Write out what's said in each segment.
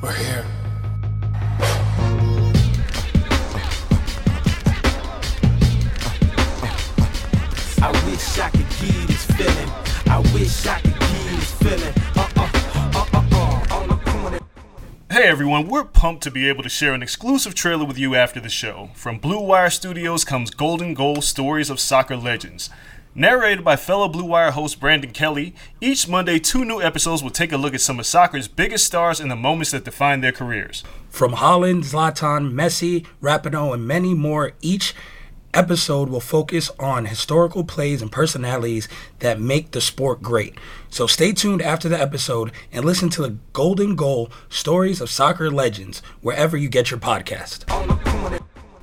We're here. I wish I could give this feeling. I wish I could give this feeling. Hey everyone, we're pumped to be able to share an exclusive trailer with you after the show. From Blue Wire Studios comes Golden Goal Stories of Soccer Legends. Narrated by fellow Blue Wire host Brandon Kelly, each Monday, two new episodes will take a look at some of soccer's biggest stars and the moments that define their careers. From Haaland, Zlatan, Messi, Rapinoe, and many more, each episode will focus on historical plays and personalities that make the sport great. So stay tuned after the episode and listen to the Golden Goal Stories of Soccer Legends wherever you get your podcast.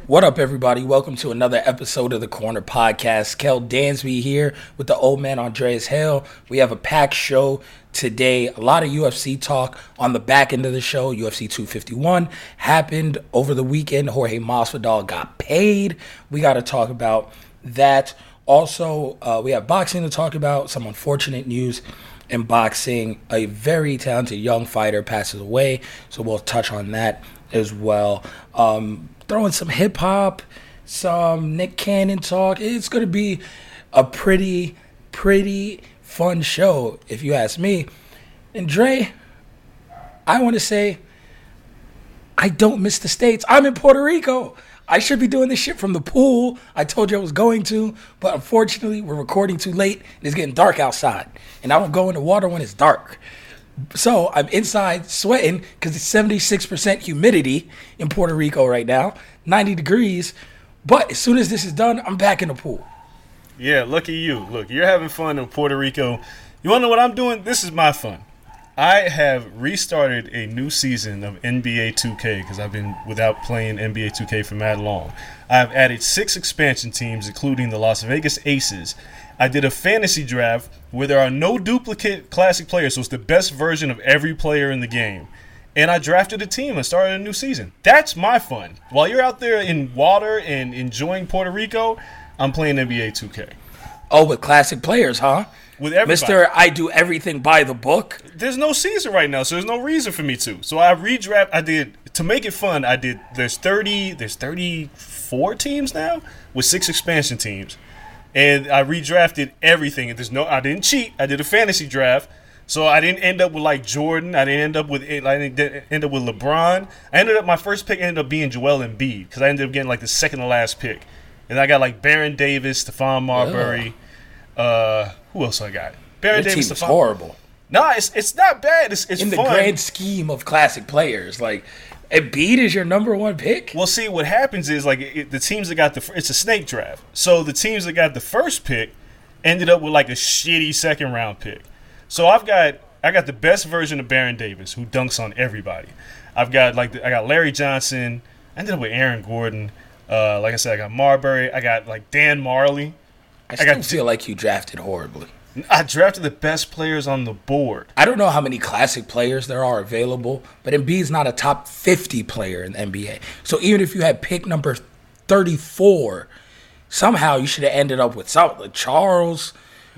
What up, everybody? Welcome to another episode of The Corner Podcast. Kel Dansby here with the old man Andreas Hale. We have a packed show today. A lot of UFC talk on the back end of the show. UFC 251 happened over the weekend. Jorge Masvidal got paid. We got to talk about that. Also, we have boxing to talk about, some unfortunate news in boxing. A very talented young fighter passes away, so we'll touch on that as well. Throw in some hip-hop, some Nick Cannon talk. It's going to be a pretty fun show, if you ask me. And Dre, I want to say, I don't miss the States. I'm in Puerto Rico. I should be doing this shit from the pool. I told you I was going to, but unfortunately, we're recording too late, and it's getting dark outside. And I don't go in the water when it's dark. So I'm inside sweating because it's 76% humidity in Puerto Rico right now, 90 degrees. But as soon as this is done, I'm back in the pool. Yeah, lucky you. Look, you're having fun in Puerto Rico. You want to know what I'm doing? This is my fun. I have restarted a new season of NBA 2K because I've been without playing NBA 2K for mad long. I've added 6 expansion teams, including the Las Vegas Aces. I did a fantasy draft where there are no duplicate classic players, so it's the best version of every player in the game. And I drafted a team and started a new season. That's my fun. While you're out there in water and enjoying Puerto Rico, I'm playing NBA 2K. Oh, with classic players, huh? With everybody. Mr. I do everything by the book. There's no season right now, so there's no reason for me to. So I redraft. I did, to make it fun, I did, there's 34 teams now with 6 expansion teams. And I redrafted everything. And I didn't cheat. I did a fantasy draft, so I didn't end up with like Jordan. I didn't end up with LeBron. My first pick ended up being Joel Embiid because I ended up getting like the second to last pick, and I got like Baron Davis, Stephon Marbury. Who else I got? Baron Your Davis. Team is horrible. No, it's not bad. It's in fun. The grand scheme of classic players, like Embiid is your number one pick? Well, see, what happens is, like, the teams that got the – it's a snake draft. So the teams that got the first pick ended up with, like, a shitty second-round pick. So I got the best version of Baron Davis, who dunks on everybody. I've got, like, I got Larry Johnson. I ended up with Aaron Gordon. Like I said, I got Marbury. I got, like, Dan Marley. I still feel like you drafted horribly. I drafted the best players on the board. I don't know how many classic players there are available, but Embiid's not a top 50 player in the NBA. So even if you had pick number 34, somehow you should have ended up with Charles,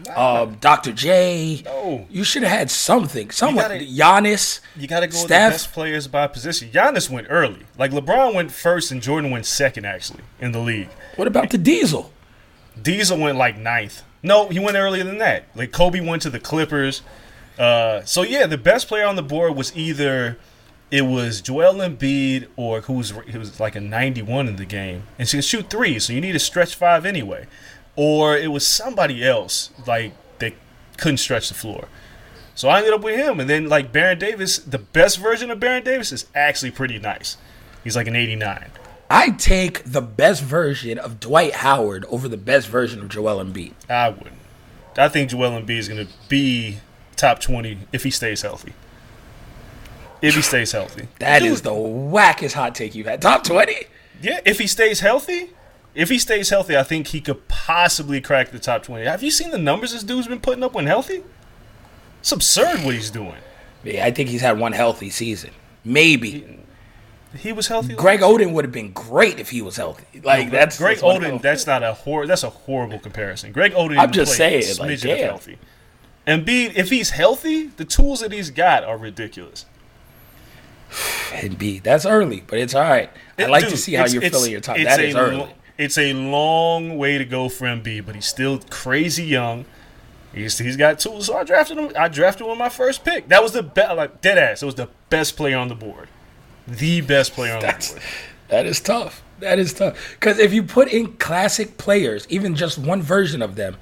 Dr. J. No. You should have had something. Giannis. You got to go with the best players by position. Giannis went early. Like, LeBron went first and Jordan went second, actually, in the league. What about the Diesel? Diesel went, like, ninth. No, he went earlier than that. Like, Kobe went to the Clippers. So, yeah, the best player on the board was either Joel Embiid or who was like a 91 in the game. And she could shoot three, so you need a stretch five anyway. Or it was somebody else, like, they couldn't stretch the floor. So I ended up with him. And then, like, Baron Davis, the best version of Baron Davis is actually pretty nice. He's like an 89. I take the best version of Dwight Howard over the best version of Joel Embiid. I wouldn't. I think Joel Embiid is going to be top 20 if he stays healthy. If he stays healthy. That is the wackest hot take you've had. Top 20? Yeah, if he stays healthy. If he stays healthy, I think he could possibly crack the top 20. Have you seen the numbers this dude's been putting up when healthy? It's absurd what he's doing. Yeah, I think he's had one healthy season. Maybe. He was healthy. Greg Oden would have been great if he was healthy. Like, that's Greg Oden. That's a horrible comparison. Greg Oden. I'm just saying, like, damn. Healthy. Embiid, if he's healthy, the tools that he's got are ridiculous. Embiid, that's early, but it's all right. I'd like to see how you're filling your time. That is early. It's a long way to go for Embiid, but he's still crazy young. He's got tools, so I drafted him. I drafted him with my first pick. That was the best. Like, dead ass. It was the best player on the board. The best player on the board. That is tough. That is tough. Because if you put in classic players, even just one version of them,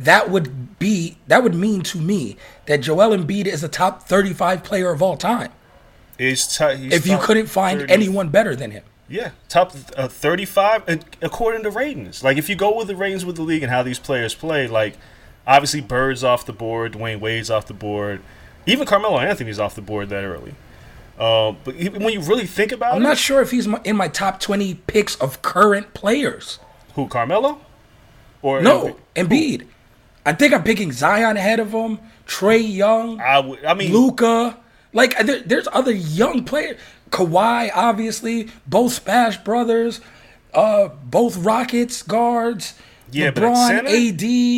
that would mean to me that Joel Embiid is a top 35 player of all time. If you couldn't find anyone better than him. Yeah, top 35 according to ratings. Like, if you go with the ratings with the league and how these players play, like, obviously Bird's off the board, Dwayne Wade's off the board, even Carmelo Anthony's off the board that early. But when you really think about it... I'm not sure if he's in my top 20 picks of current players. Who, Carmelo? No, Embiid. I think I'm picking Zion ahead of him, Trae Young, Luka. Like, there's other young players. Kawhi, obviously. Both Splash Brothers. Both Rockets guards. Yeah, LeBron,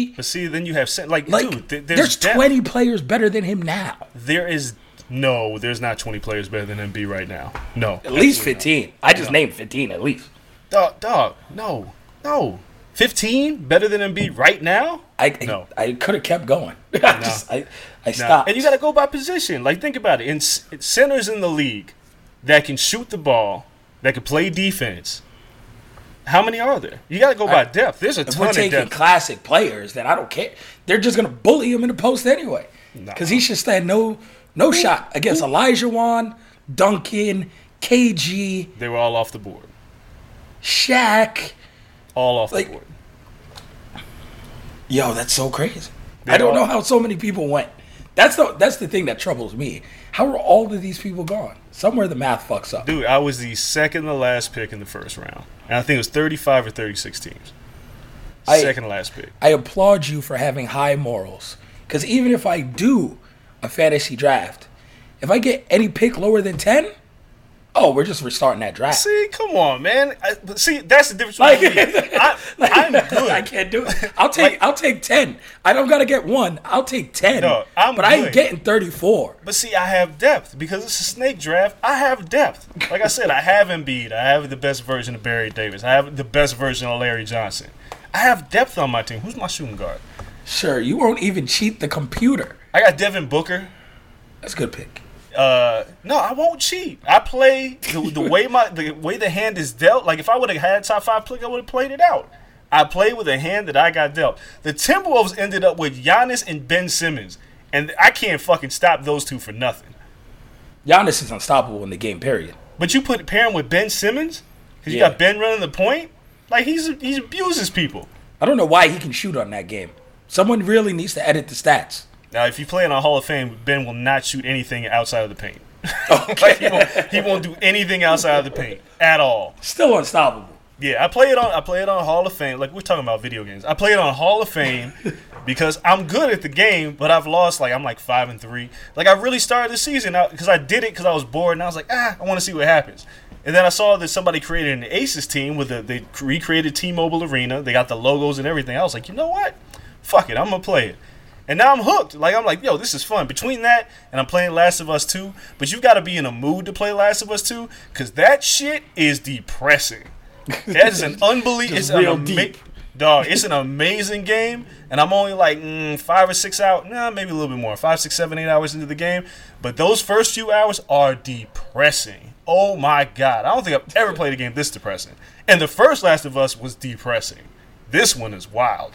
but AD. But see, then you have... Like, dude, there's 20 players better than him now. There is... No, there's not 20 players better than Embiid right now. No. At least 15. I just named 15 at least. Dog, no. 15 better than Embiid right now? No. I could have kept going. I stopped. And you got to go by position. Like, think about it. Centers in the league that can shoot the ball, that can play defense, how many are there? You got to go by depth. There's a ton of depth. We're taking classic players that I don't care. They're just going to bully him in the post anyway. Because he should stand no shot against Elijah Wan, Duncan, KG. They were all off the board. Shaq. All off the board. Yo, that's so crazy. I don't know how so many people went. That's the thing that troubles me. How are all of these people gone? Somewhere the math fucks up. Dude, I was the second to last pick in the first round. And I think it was 35 or 36 teams. Second to last pick. I applaud you for having high morals. Because even if I do a fantasy draft, if I get any pick lower than 10, we're just restarting that draft. See, come on, man. That's the difference between me. I'm good. I can't do it. I'll take 10. I don't gotta get one. I'll take 10. No, I ain't getting 34. But see, I have depth because it's a snake draft. I have depth. Like I said, I have Embiid. I have the best version of Barry Davis. I have the best version of Larry Johnson. I have depth on my team. Who's my shooting guard? Sure, you won't even cheat the computer. I got Devin Booker. That's a good pick. No, I won't cheat. I play the way the hand is dealt. Like, if I would have had a top 5 pick, I would have played it out. I played with a hand that I got dealt. The Timberwolves ended up with Giannis and Ben Simmons, and I can't fucking stop those two for nothing. Giannis is unstoppable in the game, period. But you pair him with Ben Simmons because you got Ben running the point. Like, he abuses people. I don't know why he can shoot on that game. Someone really needs to edit the stats. Now, if you play in a Hall of Fame, Ben will not shoot anything outside of the paint. Okay. Like, he won't do anything outside of the paint at all. Still unstoppable. Yeah, I play it on Hall of Fame. Like, we're talking about video games. I play it on Hall of Fame because I'm good at the game, but I've lost, like, I'm like 5-3. Like, I really started the season because I did it because I was bored, and I was like, I want to see what happens. And then I saw that somebody created an Aces team they recreated T-Mobile Arena. They got the logos and everything. I was like, you know what? Fuck it, I'm going to play it. And now I'm hooked. Like, I'm like, yo, this is fun. Between that and I'm playing Last of Us 2, but you've got to be in a mood to play Last of Us 2 because that shit is depressing. That is an unbelievable. It's real deep. Dog, it's an amazing game, and I'm only like 5 or 6 out. Nah, maybe a little bit more. 5, 6, 7, 8 hours into the game. But those first few hours are depressing. Oh, my God. I don't think I've ever played a game this depressing. And the first Last of Us was depressing. This one is wild.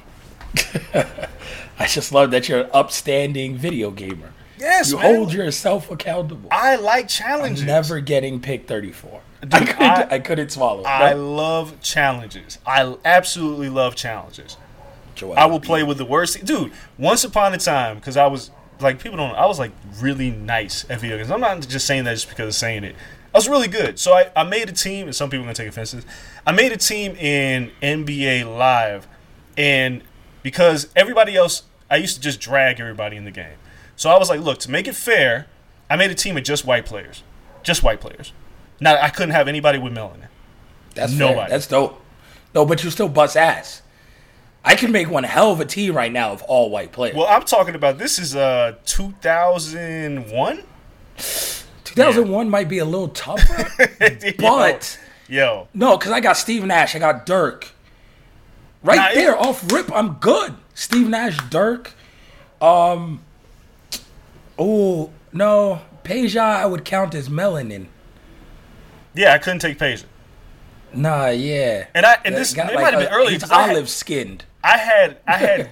I just love that you're an upstanding video gamer. Yes, man. You hold yourself accountable. I like challenges. I'm never getting pick 34. Dude, I couldn't swallow. I love challenges. I absolutely love challenges. Joanna, I will play with the worst. Dude, once upon a time, because I was like, I was like really nice at video games. I'm not just saying that just because of saying it. I was really good. So I made a team, and some people are going to take offense to this. I made a team in NBA Live, and because everybody else, I used to just drag everybody in the game. So I was like, look, to make it fair, I made a team of just white players. Just white players. Now, I couldn't have anybody with melanin. That's nobody. Fair. That's dope. No, but you still bust ass. I can make one hell of a team right now of all white players. Well, I'm talking about this is 2001. 2001 might be a little tougher, but yo. No, because I got Steve Nash. I got Dirk. Right now, there, off rip, I'm good. Steve Nash, Dirk. Oh, no. Paige, I would count as melanin. Yeah, I couldn't take Paige. Nah, yeah. It might have been early. He's olive-skinned. I had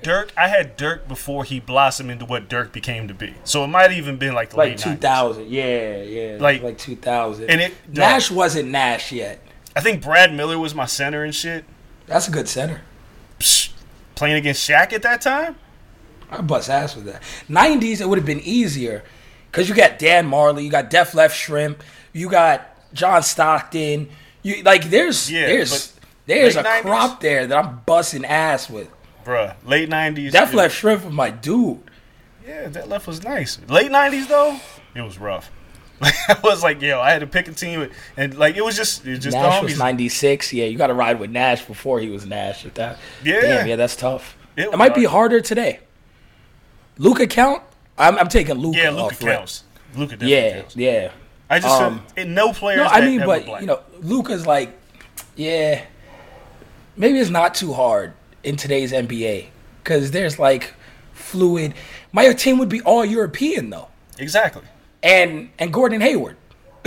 Dirk. I had Dirk before he blossomed into what Dirk became to be. So it might have even been like the late 2000. 90s. Yeah. Like 2000. And Nash wasn't Nash yet. I think Brad Miller was my center and shit. That's a good center. Psh, playing against Shaq at that time? I bust ass with that. 90s, it would have been easier because you got Dan Marley, you got Def Left Shrimp, you got John Stockton. You like there's a 90s crop there that I'm busting ass with. Bruh, late 90s. Def Left Shrimp was my dude. Yeah, Def Left was nice. Late 90s, though, it was rough. Like, I was like, yo, I had to pick a team, and like it was just Nash was 96. Yeah, you got to ride with Nash before he was Nash. With that, yeah, damn, yeah, that's tough. It might be harder today. Luka count? I'm taking Luka. Yeah, Luka counts. Right? Luka definitely counts. Yeah. I just said no players. No, I mean, but you know, Luka's like, yeah, maybe it's not too hard in today's NBA because there's like fluid. My team would be all European though. Exactly. And Gordon Hayward.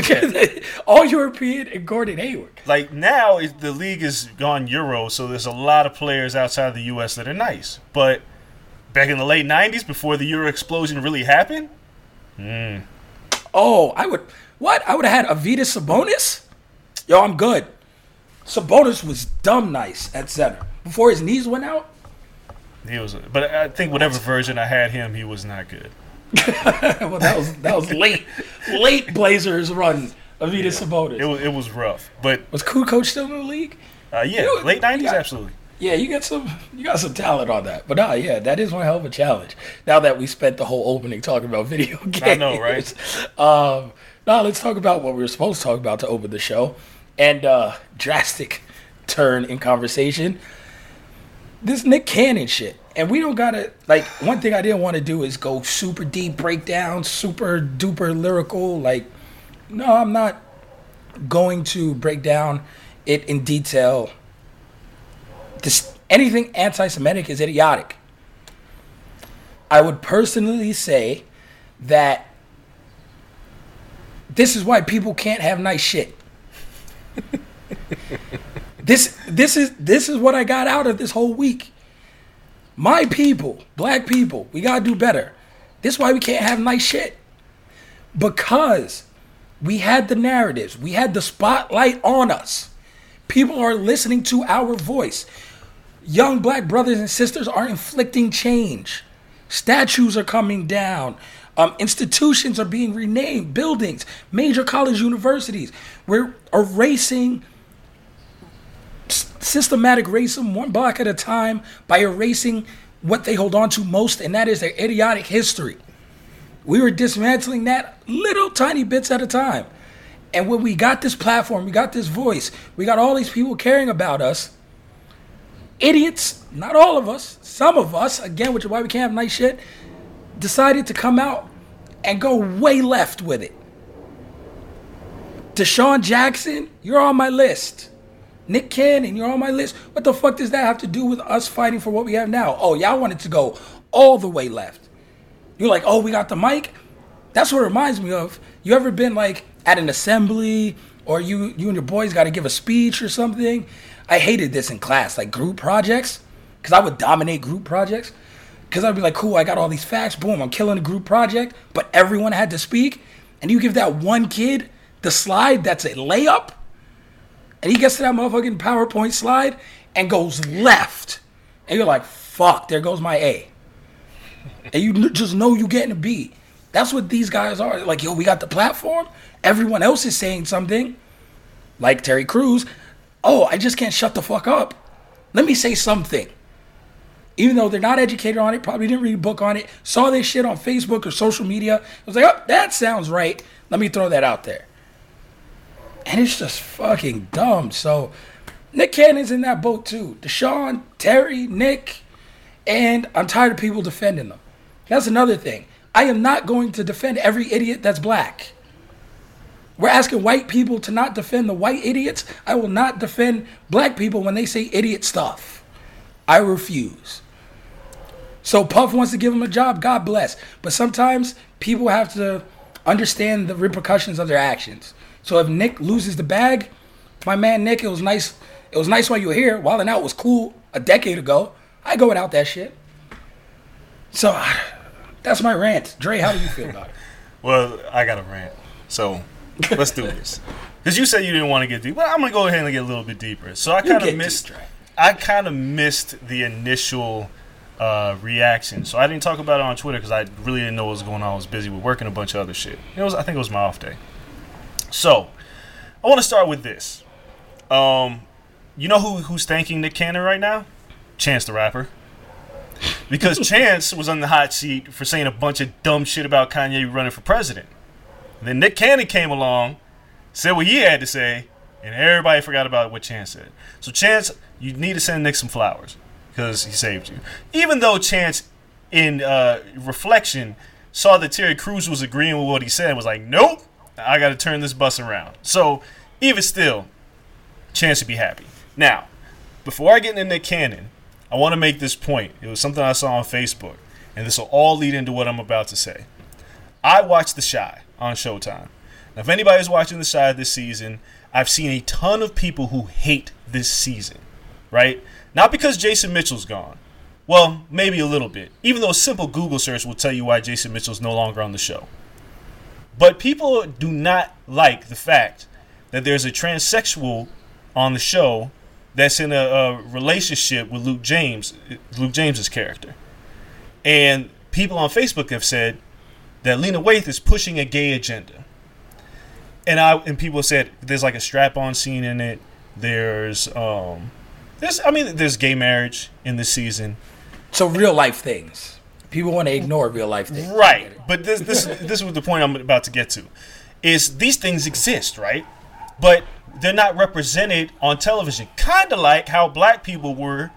Yeah. All European and Gordon Hayward. Like now, the league has gone Euro, so there's a lot of players outside of the U.S. that are nice. But back in the late 90s, before the Euro explosion really happened? Oh, I would have had Avidas Sabonis? Yo, I'm good. Sabonis was dumb nice at center. Before his knees went out? But I think whatever version I had him, he was not good. Well, that was late Blazers run of Avidas Sabonis. It was rough, but was Kukoc still in the league? Late '90s, absolutely. Yeah, you got some talent on that, but that is one hell of a challenge. Now that we spent the whole opening talking about video games, I know, right? Now let's talk about what we were supposed to talk about to open the show, and drastic turn in conversation. This Nick Cannon shit. And we don't gotta, like, one thing I didn't want to do is go super deep, breakdown, super duper lyrical. Like, no, I'm not going to break down it in detail. Anything anti-Semitic is idiotic. I would personally say that this is why people can't have nice shit. This is what I got out of this whole week. My people, black people, we gotta do better. This is why we can't have nice shit. Because We had the narratives. We had the spotlight on us. People are listening to our voice. Young black brothers and sisters are inflicting change. Statues are coming down. Institutions are being renamed. Buildings, major college universities. We're erasing systematic racism one block at a time by erasing what they hold on to most, and that is their idiotic history. We were dismantling that little tiny bits at a time. And when we got this platform, we got this voice, we got all these people caring about us, idiots, not all of us, some of us, again, which is why we can't have nice shit, decided to come out and go way left with it. Deshaun Jackson, you're on my list. Nick Cannon, you're on my list. What the fuck does that have to do with us fighting for what we have now? Oh, y'all wanted to go all the way left. You're like, oh, we got the mic? That's what it reminds me of. You ever been like at an assembly or you and your boys got to give a speech or something? I hated this in class, like group projects, because I would dominate group projects. Because I'd be like, cool, I got all these facts. Boom, I'm killing a group project. But everyone had to speak. And you give that one kid the slide that's a layup. And he gets to that motherfucking PowerPoint slide and goes left. And you're like, fuck, there goes my A. And you just know you're getting a B. That's what these guys are. Like, yo, we got the platform. Everyone else is saying something. Like Terry Crews. Oh, I just can't shut the fuck up. Let me say something. Even though they're not educated on it, probably didn't read a book on it, saw this shit on Facebook or social media. I was like, oh, that sounds right. Let me throw that out there. And it's just fucking dumb. So Nick Cannon's in that boat too. Deshaun, Terry, Nick, and I'm tired of people defending them. That's another thing. I am not going to defend every idiot that's black. We're asking white people to not defend the white idiots. I will not defend black people when they say idiot stuff. I refuse. So Puff wants to give him a job, God bless. But sometimes people have to understand the repercussions of their actions. So if Nick loses the bag, my man Nick, it was nice while you were here. Wildin' Out was cool a decade ago. I go without that shit. So that's my rant. Dre, how do you feel about it? Well, I got a rant. So let's do this. Because you said you didn't want to get deep. Well, I'm going to go ahead and get a little bit deeper. So I kind of missed the initial reaction. So I didn't talk about it on Twitter because I really didn't know what was going on. I was busy with work and a bunch of other shit. I think it was my off day. So I want to start with this. You know who's thanking Nick Cannon right now? Chance the Rapper. Because Chance was on the hot seat for saying a bunch of dumb shit about Kanye running for president. Then Nick Cannon came along, said what he had to say, and everybody forgot about what Chance said. So Chance, you need to send Nick some flowers because he saved you. Even though Chance, in reflection, saw that Terry Crews was agreeing with what he said and was like, nope, I got to turn this bus around. So even still, Chance should be happy. Now, before I get into Nick Cannon, I want to make this point. It was something I saw on Facebook, and this will all lead into what I'm about to say. I watched The Chi on Showtime. Now, if anybody's watching The Chi this season, I've seen a ton of people who hate this season, right? Not because Jason Mitchell's gone. Well, maybe a little bit. Even though a simple Google search will tell you why Jason Mitchell's no longer on the show. But people do not like the fact that there's a transsexual on the show that's in a relationship with Luke James's character. And people on Facebook have said that Lena Waithe is pushing a gay agenda. And people said there's like a strap-on scene in it. There's gay marriage in this season. So real life things. People want to ignore real life things. Right. But this was the point I'm about to get to. Is these things exist, right? But they're not represented on television. Kind of like how black people were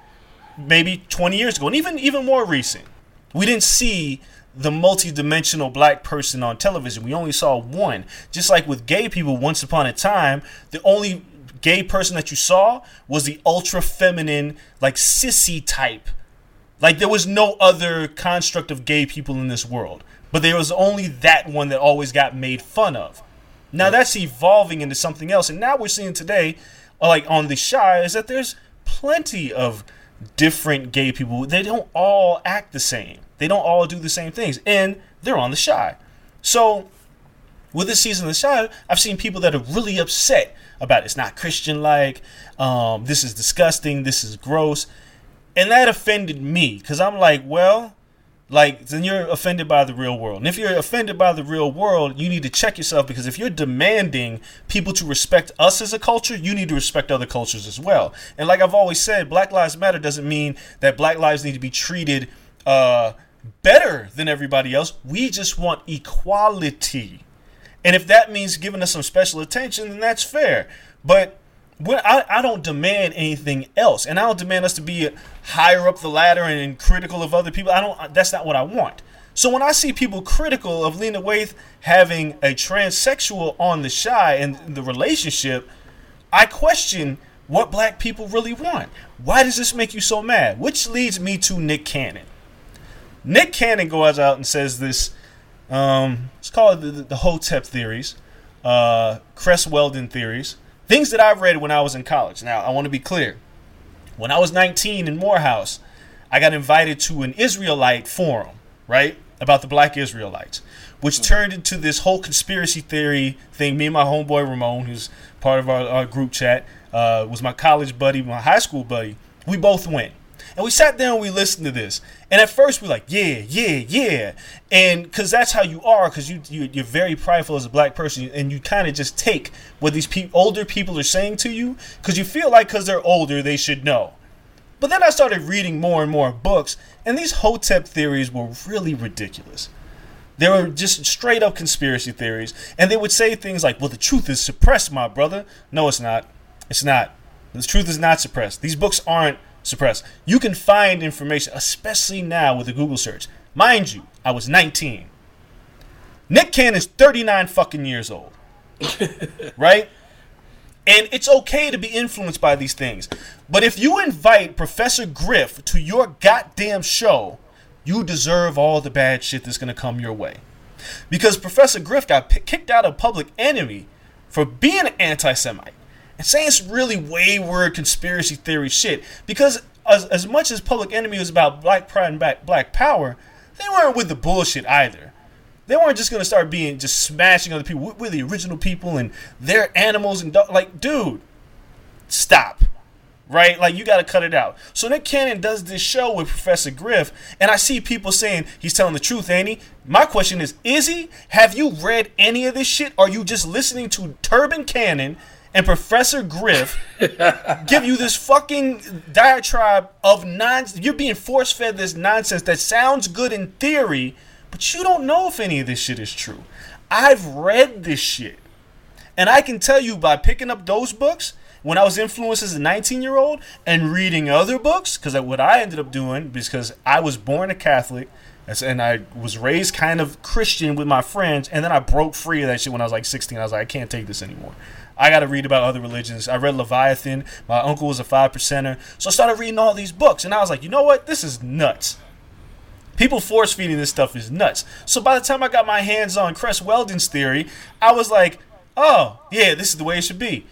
maybe 20 years ago. And even more recent. We didn't see the multi-dimensional black person on television. We only saw one. Just like with gay people, once upon a time, the only gay person that you saw was the ultra-feminine, like, sissy type. Like, there was no other construct of gay people in this world. But there was only that one that always got made fun of. Now, that's evolving into something else. And now we're seeing today, like, on The Chi, is that there's plenty of different gay people. They don't all act the same. They don't all do the same things. And they're on The Chi. So with this season of the show, I've seen people that are really upset about it. It's not Christian-like. This is disgusting. This is gross. And that offended me because I'm like, well, like, then you're offended by the real world. And if you're offended by the real world, you need to check yourself, because if you're demanding people to respect us as a culture, you need to respect other cultures as well. And like I've always said, Black Lives Matter doesn't mean that black lives need to be treated better than everybody else. We just want equality. And if that means giving us some special attention, then that's fair. But I don't demand anything else, and I don't demand us to be higher up the ladder and critical of other people. That's not what I want. So when I see people critical of Lena Waithe having a transsexual on the shy and the relationship, I question what black people really want. Why does this make you so mad? Which leads me to Nick Cannon. Nick Cannon goes out and says this. It's called the Hotep theories, Cress Weldon theories. Things that I read when I was in college. Now, I want to be clear. When I was 19 in Morehouse, I got invited to an Israelite forum, right, about the black Israelites, which turned into this whole conspiracy theory thing. Me and my homeboy Ramon, who's part of our group chat, was my college buddy, my high school buddy. We both went. And we sat there and we listened to this. And at first we're like, yeah. And because that's how you are, because you're very prideful as a black person. And you kind of just take what these older people are saying to you, because you feel like because they're older, they should know. But then I started reading more and more books. And these Hotep theories were really ridiculous. They were just straight up conspiracy theories. And they would say things like, well, the truth is suppressed, my brother. No, it's not. It's not. The truth is not suppressed. These books aren't suppressed. You can find information, especially now with a Google search. Mind you, I was 19. Nick Cannon is 39 fucking years old. Right? And it's okay to be influenced by these things. But if you invite Professor Griff to your goddamn show, you deserve all the bad shit that's going to come your way. Because Professor Griff got kicked out of Public Enemy for being an anti-Semite. And saying it's really wayward conspiracy theory shit. Because as much as Public Enemy was about black pride and black power, they weren't with the bullshit either. They weren't just going to start just smashing other people. We're the original people and they're animals and like, dude, stop. Right? Like, you got to cut it out. So Nick Cannon does this show with Professor Griff, and I see people saying he's telling the truth, ain't he? My question is he? Have you read any of this shit? Or are you just listening to Turban Cannon and Professor Griff give you this fucking diatribe of nonsense? You're being force-fed this nonsense that sounds good in theory, but you don't know if any of this shit is true. I've read this shit. And I can tell you by picking up those books when I was influenced as a 19-year-old and reading other books, because what I ended up doing, because I was born a Catholic, and I was raised kind of Christian with my friends, and then I broke free of that shit when I was like 16. I was like, I can't take this anymore. I got to read about other religions. I read Leviathan. My uncle was a 5%er. So I started reading all these books. And I was like, you know what? This is nuts. People force feeding this stuff is nuts. So by the time I got my hands on Cress Weldon's theory, I was like, oh, yeah, this is the way it should be.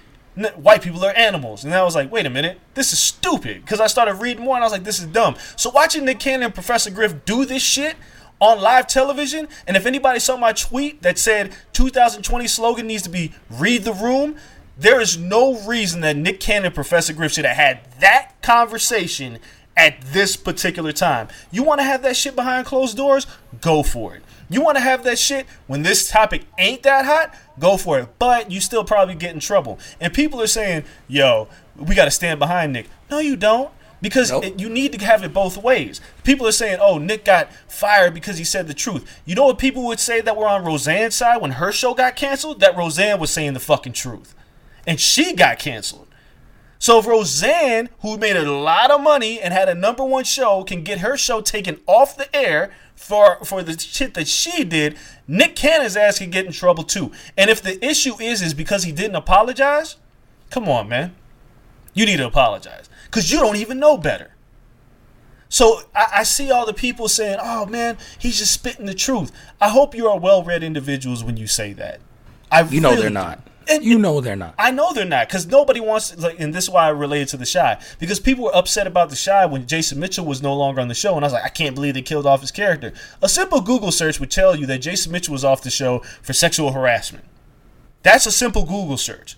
White people are animals. And I was like, wait a minute. This is stupid. Because I started reading more and I was like, this is dumb. So watching Nick Cannon and Professor Griff do this shit on live television, and if anybody saw my tweet that said 2020 slogan needs to be read the room, there is no reason that Nick Cannon and Professor Griff should have had that conversation at this particular time. You want to have that shit behind closed doors? Go for it. You want to have that shit when this topic ain't that hot? Go for it. But you still probably get in trouble. And people are saying, yo, we got to stand behind Nick. No, you don't. Because you need to have it both ways. People are saying, oh, Nick got fired because he said the truth. You know what people would say that were on Roseanne's side when her show got canceled? That Roseanne was saying the fucking truth. And she got canceled. So if Roseanne, who made a lot of money and had a #1 show, can get her show taken off the air for the shit that she did, Nick Cannon's ass can get in trouble too. And if the issue is because he didn't apologize, come on, man. You need to apologize. Because you don't even know better. So I see all the people saying, oh, man, he's just spitting the truth. I hope you are well-read individuals when you say that. I you know really they're not. And you know they're not. I know they're not, because nobody wants to, like, and this is why I related to the Chi, because people were upset about the Chi when Jason Mitchell was no longer on the show, and I was like, I can't believe they killed off his character. A simple Google search would tell you that Jason Mitchell was off the show for sexual harassment. That's a simple Google search.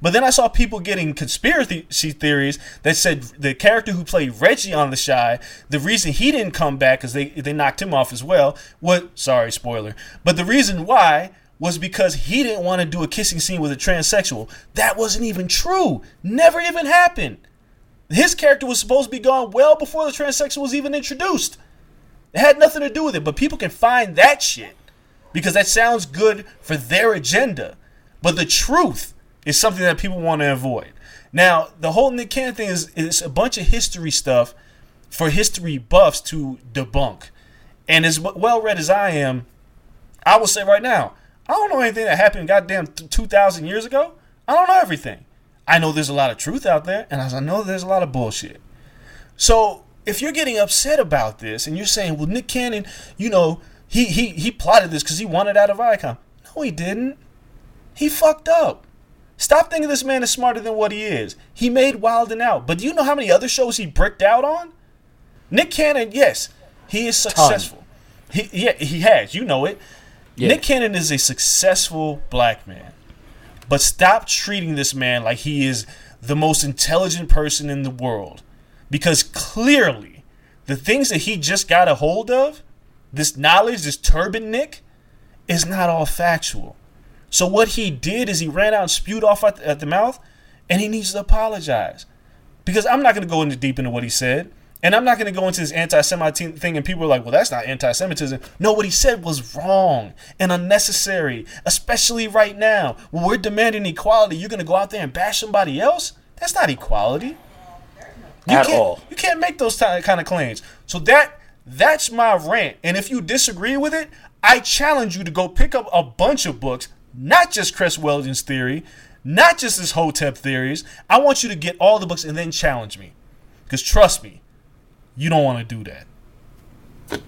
But then I saw people getting conspiracy theories that said the character who played Reggie on the Chi, the reason he didn't come back, because they knocked him off as well. What? Sorry, spoiler. But the reason why was because he didn't want to do a kissing scene with a transsexual. That wasn't even true. Never even happened. His character was supposed to be gone well before the transsexual was even introduced. It had nothing to do with it, but people can find that shit because that sounds good for their agenda. But the truth is something that people want to avoid. Now, the whole Nick Cannon thing is a bunch of history stuff for history buffs to debunk. And as well-read as I am, I will say right now, I don't know anything that happened goddamn 2,000 years ago. I don't know everything. I know there's a lot of truth out there, and I know there's a lot of bullshit. So if you're getting upset about this and you're saying, well, Nick Cannon, you know, he plotted this because he wanted out of Viacom. No, he didn't. He fucked up. Stop thinking this man is smarter than what he is. He made Wild 'N Out, but do you know how many other shows he bricked out on? Nick Cannon, yes, he is successful. He has. You know it. Yeah. Nick Cannon is a successful black man, but stop treating this man like he is the most intelligent person in the world, because clearly the things that he just got a hold of, this knowledge, this turban Nick, is not all factual. So what he did is he ran out and spewed off at the mouth, and he needs to apologize, because I'm not going to go into deep into what he said. And I'm not going to go into this anti-Semitism thing, and people are like, well, that's not anti-Semitism. No, what he said was wrong and unnecessary, especially right now. When we're demanding equality, you're going to go out there and bash somebody else? That's not equality. At all. You can't make those kind of claims. So that's my rant. And if you disagree with it, I challenge you to go pick up a bunch of books, not just Cress Weldon's theory, not just his Hotep theories. I want you to get all the books and then challenge me, because trust me, you don't want to do that.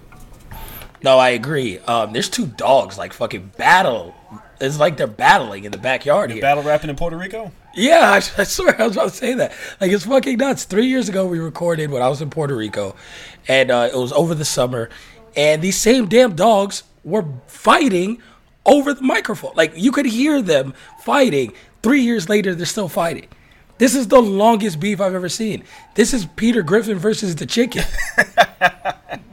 No, I agree. There's two dogs like fucking battle. It's like they're battling in the backyard here. Battle rapping in Puerto Rico? Yeah, I swear I was about to say that. Like, it's fucking nuts. 3 years ago we recorded when I was in Puerto Rico, and it was over the summer, and these same damn dogs were fighting over the microphone. Like, you could hear them fighting. 3 years later, they're still fighting. This is the longest beef I've ever seen. This is Peter Griffin versus the chicken.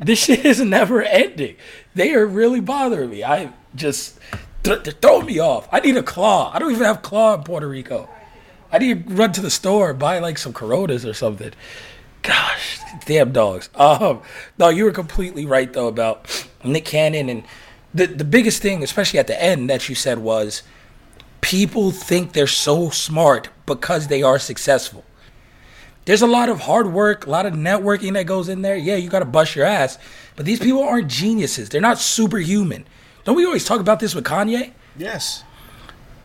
This shit is never ending. They are really bothering me. I just, they're throwing me off. I need a claw. I don't even have claw in Puerto Rico. I need to run to the store and buy like some Coronas or something. Gosh, damn dogs. No, you were completely right though about Nick Cannon. And the biggest thing, especially at the end, that you said was, people think they're so smart because they are successful. There's a lot of hard work, a lot of networking that goes in there. Yeah, you got to bust your ass. But these people aren't geniuses. They're not superhuman. Don't we always talk about this with Kanye? Yes.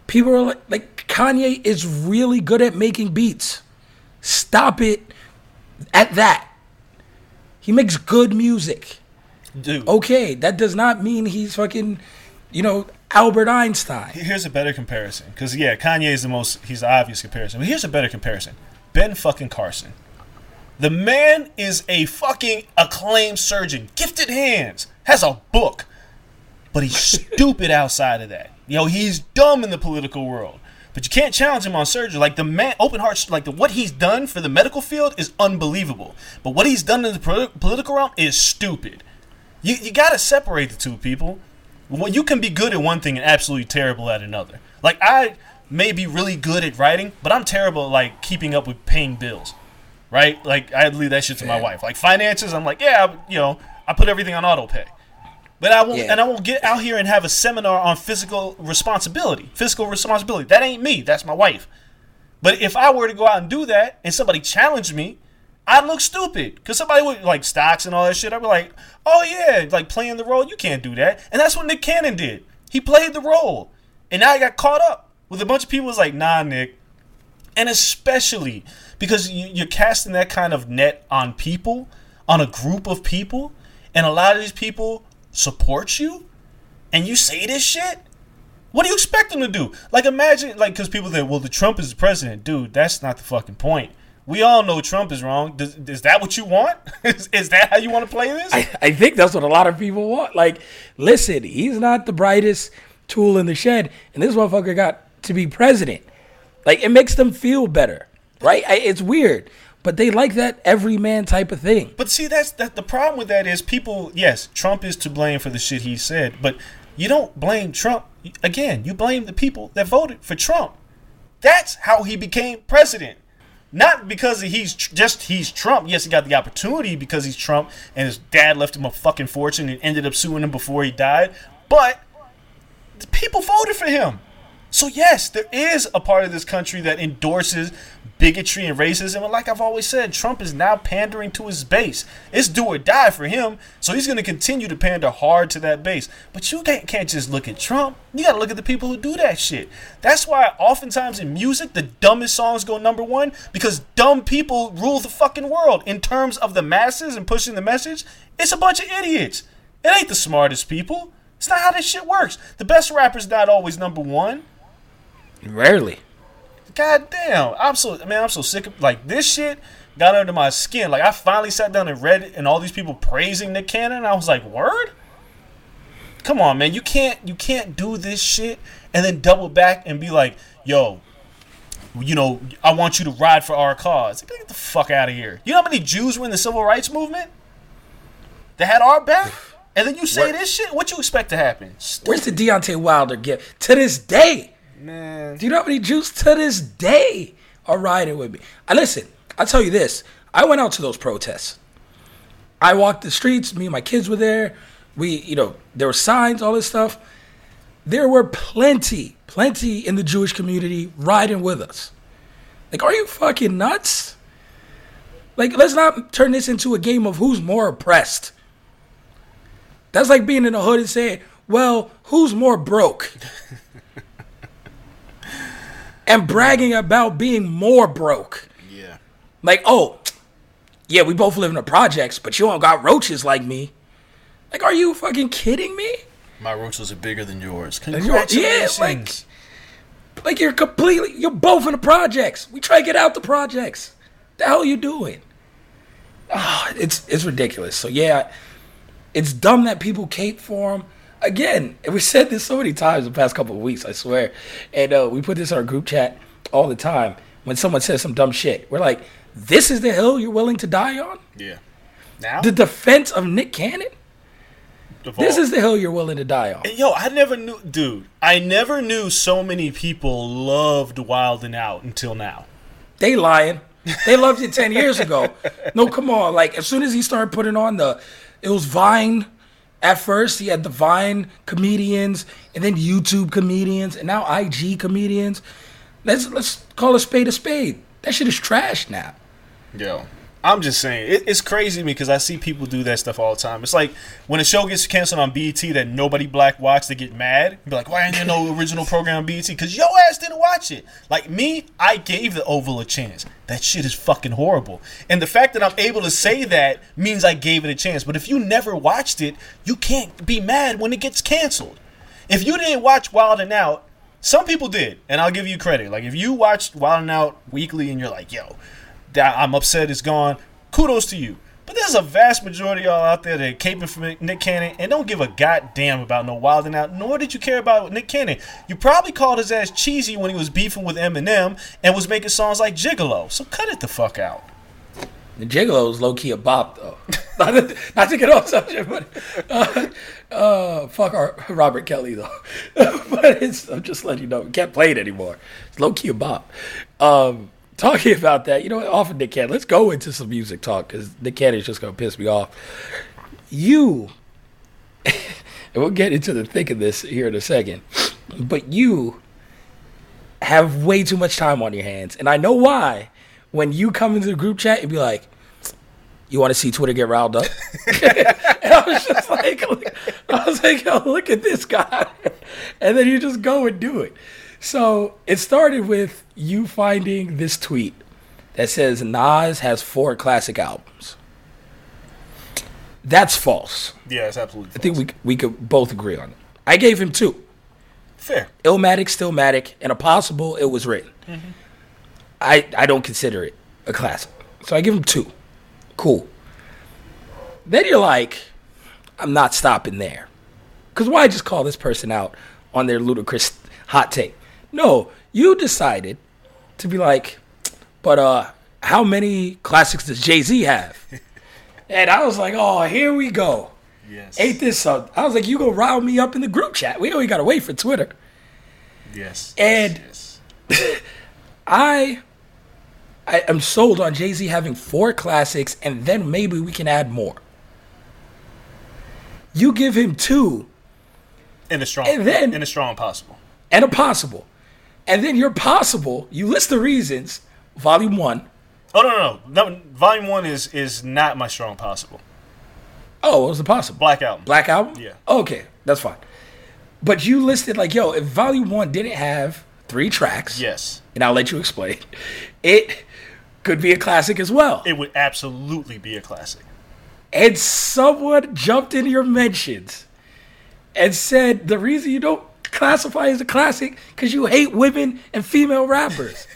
People are like Kanye is really good at making beats. Stop it at that. He makes good music. Dude. Okay, that does not mean he's fucking, you know, Albert Einstein. Here's a better comparison. Because, yeah, Kanye is the most, he's the obvious comparison. But here's a better comparison. Ben fucking Carson. The man is a fucking acclaimed surgeon. Gifted hands. Has a book. But he's stupid outside of that. You know, he's dumb in the political world. But you can't challenge him on surgery. Like, the man, open heart, like, what he's done for the medical field is unbelievable. But what he's done in the political realm is stupid. You got to separate the two, people. Well, you can be good at one thing and absolutely terrible at another. Like, I may be really good at writing, but I'm terrible at, like, keeping up with paying bills, right? Like, I leave that shit to my wife. Like, finances, I'm like, yeah, you know, I put everything on auto pay. But I won't, and I won't get out here and have a seminar on fiscal responsibility. That ain't me. That's my wife. But if I were to go out and do that and somebody challenged me, I'd look stupid, because somebody would, like, stocks and all that shit, I'd be like, oh, yeah, like, playing the role, you can't do that. And that's what Nick Cannon did. He played the role. And now he got caught up with a bunch of people who's like, nah, Nick. And especially because you're casting that kind of net on people, on a group of people, and a lot of these people support you, and you say this shit, What do you expect him to do? Like, imagine, like, because people say, well, the Trump is the president. Dude, that's not the fucking point. We all know Trump is wrong. Is that what you want? Is that how you want to play this? I think that's what a lot of people want. Like, listen, he's not the brightest tool in the shed, and this motherfucker got to be president. Like, it makes them feel better, right? It's weird, but they like that everyman type of thing. But see, that's the problem with that is people, yes, Trump is to blame for the shit he said, but you don't blame Trump. Again, you blame the people that voted for Trump. That's how he became president. Not because he's Trump. Yes, he got the opportunity because he's Trump and his dad left him a fucking fortune and ended up suing him before he died. But the people voted for him. So, yes, there is a part of this country that endorses bigotry and racism. And like I've always said, Trump is now pandering to his base. It's do or die for him. So he's going to continue to pander hard to that base. But you can't just look at Trump. You got to look at the people who do that shit. That's why oftentimes in music, the dumbest songs go number one, because dumb people rule the fucking world. In terms of the masses and pushing the message, it's a bunch of idiots. It ain't the smartest people. It's not how this shit works. The best rapper's not always number one. Rarely. God damn. I'm so sick of, like, this shit got under my skin. Like, I finally sat down and read it, and all these people praising Nick Cannon, and I was like, word? Come on, man. You can't do this shit and then double back and be like, yo, you know, I want you to ride for our cause. Get the fuck out of here. You know how many Jews were in the Civil Rights Movement? They had our back? And then you say this shit? What you expect to happen? Where's the Deontay Wilder gift? To this day. Man. Do you know how many Jews to this day are riding with me? Listen, I'll tell you this. I went out to those protests. I walked the streets. Me and my kids were there. We, you know, there were signs, all this stuff. There were plenty in the Jewish community riding with us. Like, are you fucking nuts? Like, let's not turn this into a game of who's more oppressed. That's like being in the hood and saying, well, who's more broke? And bragging about being more broke. Yeah. Like, oh, yeah, we both live in the projects, but you don't got roaches like me. Like, are you fucking kidding me? My roaches are bigger than yours. Congratulations. Yeah, like you're both in the projects. We try to get out the projects. The hell are you doing? Oh, it's ridiculous. So, yeah, it's dumb that people cape for him. Again, we said this so many times the past couple of weeks, I swear. And we put this in our group chat all the time. When someone says some dumb shit, we're like, this is the hill you're willing to die on? Yeah. Now? The defense of Nick Cannon? This is the hill you're willing to die on. And yo, I never knew so many people loved Wildin' Out until now. They lying. They loved it 10 years ago. No, come on. Like, as soon as he started putting on it was Vine. At first, he had the Vine comedians, and then YouTube comedians, and now IG comedians. Let's call a spade a spade. That shit is trash now. Yo, I'm just saying. It's crazy to me because I see people do that stuff all the time. It's like when a show gets canceled on BET that nobody black watched, they get mad. Be like, why ain't there no original program on BET? Because your ass didn't watch it. Like me, I gave The Oval a chance. That shit is fucking horrible. And the fact that I'm able to say that means I gave it a chance. But if you never watched it, you can't be mad when it gets canceled. If you didn't watch Wild 'N Out, some people did, and I'll give you credit. Like, if you watched Wild 'N Out weekly and you're like, yo, I'm upset it's gone, kudos to you. But there's a vast majority of y'all out there that are caping for Nick Cannon and don't give a goddamn about no Wild 'N Out, nor did you care about Nick Cannon. You probably called his ass cheesy when he was beefing with Eminem and was making songs like Gigolo. So cut it the fuck out. The Gigolo is low-key a bop, though. Not to get off subject, but fuck our Robert Kelly, though. But I'm just letting you know, we can't play it anymore. It's low-key a bop. Talking about that, you know, off of Nick Cannon, let's go into some music talk because Nick Cannon is just going to piss me off. And we'll get into the thick of this here in a second, but you have way too much time on your hands. And I know why when you come into the group chat and be like, you want to see Twitter get riled up? And I was just like, oh, look at this guy. And then you just go and do it. So it started with you finding this tweet that says Nas has 4 classic albums. That's false. Yeah, it's absolutely false. I think we could both agree on it. I gave him 2. Fair. Illmatic, stillmatic, and a possible it was written. Mm-hmm. I don't consider it a classic. So I give him 2. Cool. Then you're like, I'm not stopping there. Because why just call this person out on their ludicrous hot take? No, you decided to be like, but how many classics does Jay-Z have? And I was like, oh, here we go. Yes. Ate this up. I was like, you gonna rile me up in the group chat. We only gotta wait for Twitter. Yes. And yes. I am sold on Jay-Z having 4 classics, and then maybe we can add more. You give him 2. And a strong possible. And a possible. And then your possible, you list the reasons, volume 1. Oh, no. Volume 1 is not my strong possible. Oh, what was the possible? Black Album? Yeah. Okay, that's fine. But you listed like, yo, if volume 1 didn't have 3 tracks. Yes. And I'll let you explain. It could be a classic as well. It would absolutely be a classic. And someone jumped into your mentions and said the reason you don't classify as a classic because you hate women and female rappers.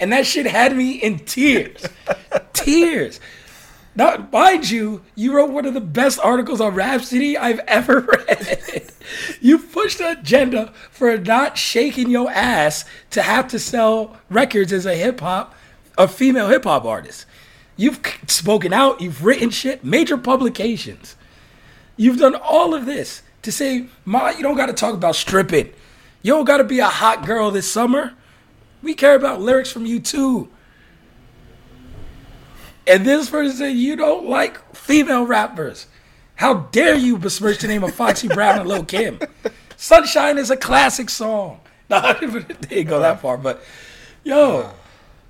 And that shit had me in tears. Tears. Now, mind you, you wrote one of the best articles on Rhapsody I've ever read. You pushed the agenda for not shaking your ass to have to sell records as a female hip-hop artist. You've spoken out. You've written shit. Major publications. You've done all of this to say, Ma, you don't got to talk about stripping. You don't got to be a hot girl this summer. We care about lyrics from you, too. And this person said, you don't like female rappers. How dare you besmirch the name of Foxy Brown and Lil' Kim? Sunshine is a classic song. No, I didn't go that far, but yo,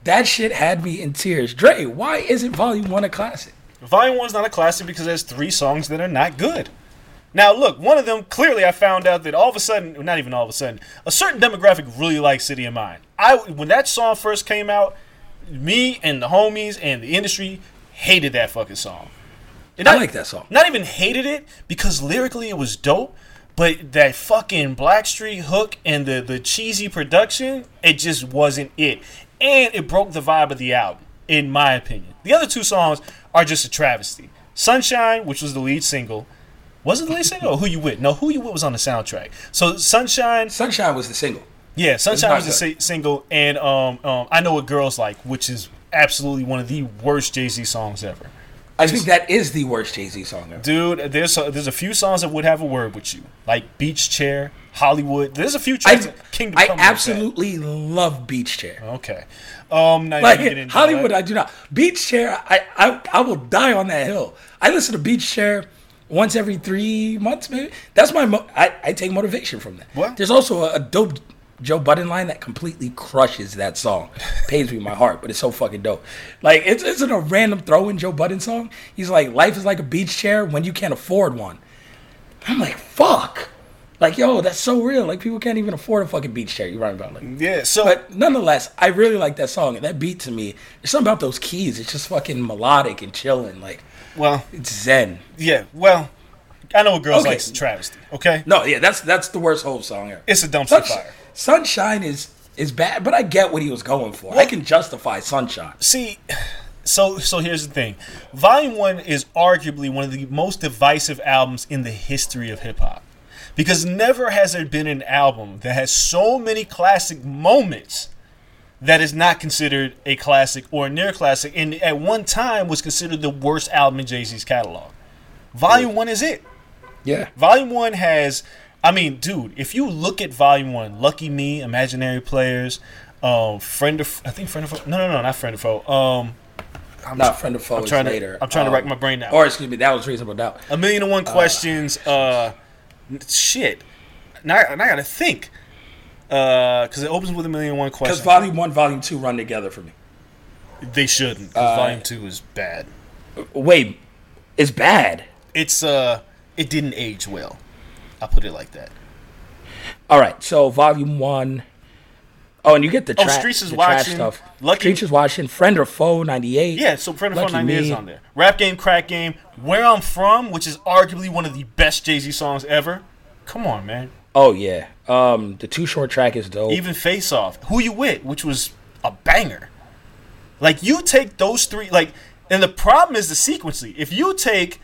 that shit had me in tears. Dre, why isn't Volume 1 a classic? Volume 1's not a classic because there's 3 songs that are not good. Now, look, one of them, clearly I found out that all of a sudden, well, not even all of a sudden, a certain demographic really likes City of Mine. When that song first came out, me and the homies and the industry hated that fucking song. And I like that song. Not even hated it because lyrically it was dope, but that fucking Blackstreet hook and the cheesy production, it just wasn't it. And it broke the vibe of the album, in my opinion. The other 2 songs are just a travesty. Sunshine, which was the lead single. Was it the lead single or Who You With? No, Who You With was on the soundtrack. So Sunshine was the single. Yeah, Sunshine was a single, and I Know What Girls Like, which is absolutely one of the worst Jay-Z songs ever. I think that is the worst Jay-Z song ever. Dude, there's a few songs that would have a word with you, like Beach Chair, Hollywood. There's a few tracks. I absolutely love Beach Chair. Okay. Like Hollywood, I do not. Beach Chair, I will die on that hill. I listen to Beach Chair once every 3 months, maybe. That's my I take motivation from that. What? There's also a dope Joe Budden line that completely crushes that song. Pains me in my heart, but it's so fucking dope. Like, it's isn't a random throw-in Joe Budden song. He's like, life is like a beach chair when you can't afford one. I'm like, fuck. Like, yo, that's so real. Like, people can't even afford a fucking beach chair. You're right about it. Yeah, so. But nonetheless, I really like that song. And that beat to me, there's something about those keys. It's just fucking melodic and chilling. Like, well, it's zen. Yeah, well, I Know What Girls Like is travesty, okay? No, yeah, that's the worst whole song ever. It's a dumpster fire. Sunshine is bad, but I get what he was going for. I can justify Sunshine. See, so here's the thing. Volume 1 is arguably one of the most divisive albums in the history of hip-hop. Because never has there been an album that has so many classic moments that is not considered a classic or a near classic, and at one time was considered the worst album in Jay-Z's catalog. Volume 1 is it. Yeah. Volume 1 has... I mean, dude, if you look at Volume 1, Lucky Me, Imaginary Players, Friend of Foe. Friend of Foe later. I'm trying to rack my brain now. Or, excuse me, that was Reasonable Doubt. A Million and One Questions. Shit. Now I got to think. Because it opens with A Million and One Questions. Because Volume 1, Volume 2 run together for me. They shouldn't. Volume 2 is bad. Wait. It's bad. It didn't age well. I'll put it like that. All right, so Volume 1. Oh, and you get the Streets is Watching, stuff. Streets is Watching, Friend or Foe, 98. Yeah, so Friend or Foe, 98 is on there. Rap Game, Crack Game, Where I'm From, which is arguably one of the best Jay-Z songs ever. Come on, man. Oh, yeah. The Too Short track is dope. Even Face Off, Who You With, which was a banger. Like, you take those three, like, and the problem is the sequencing. If you take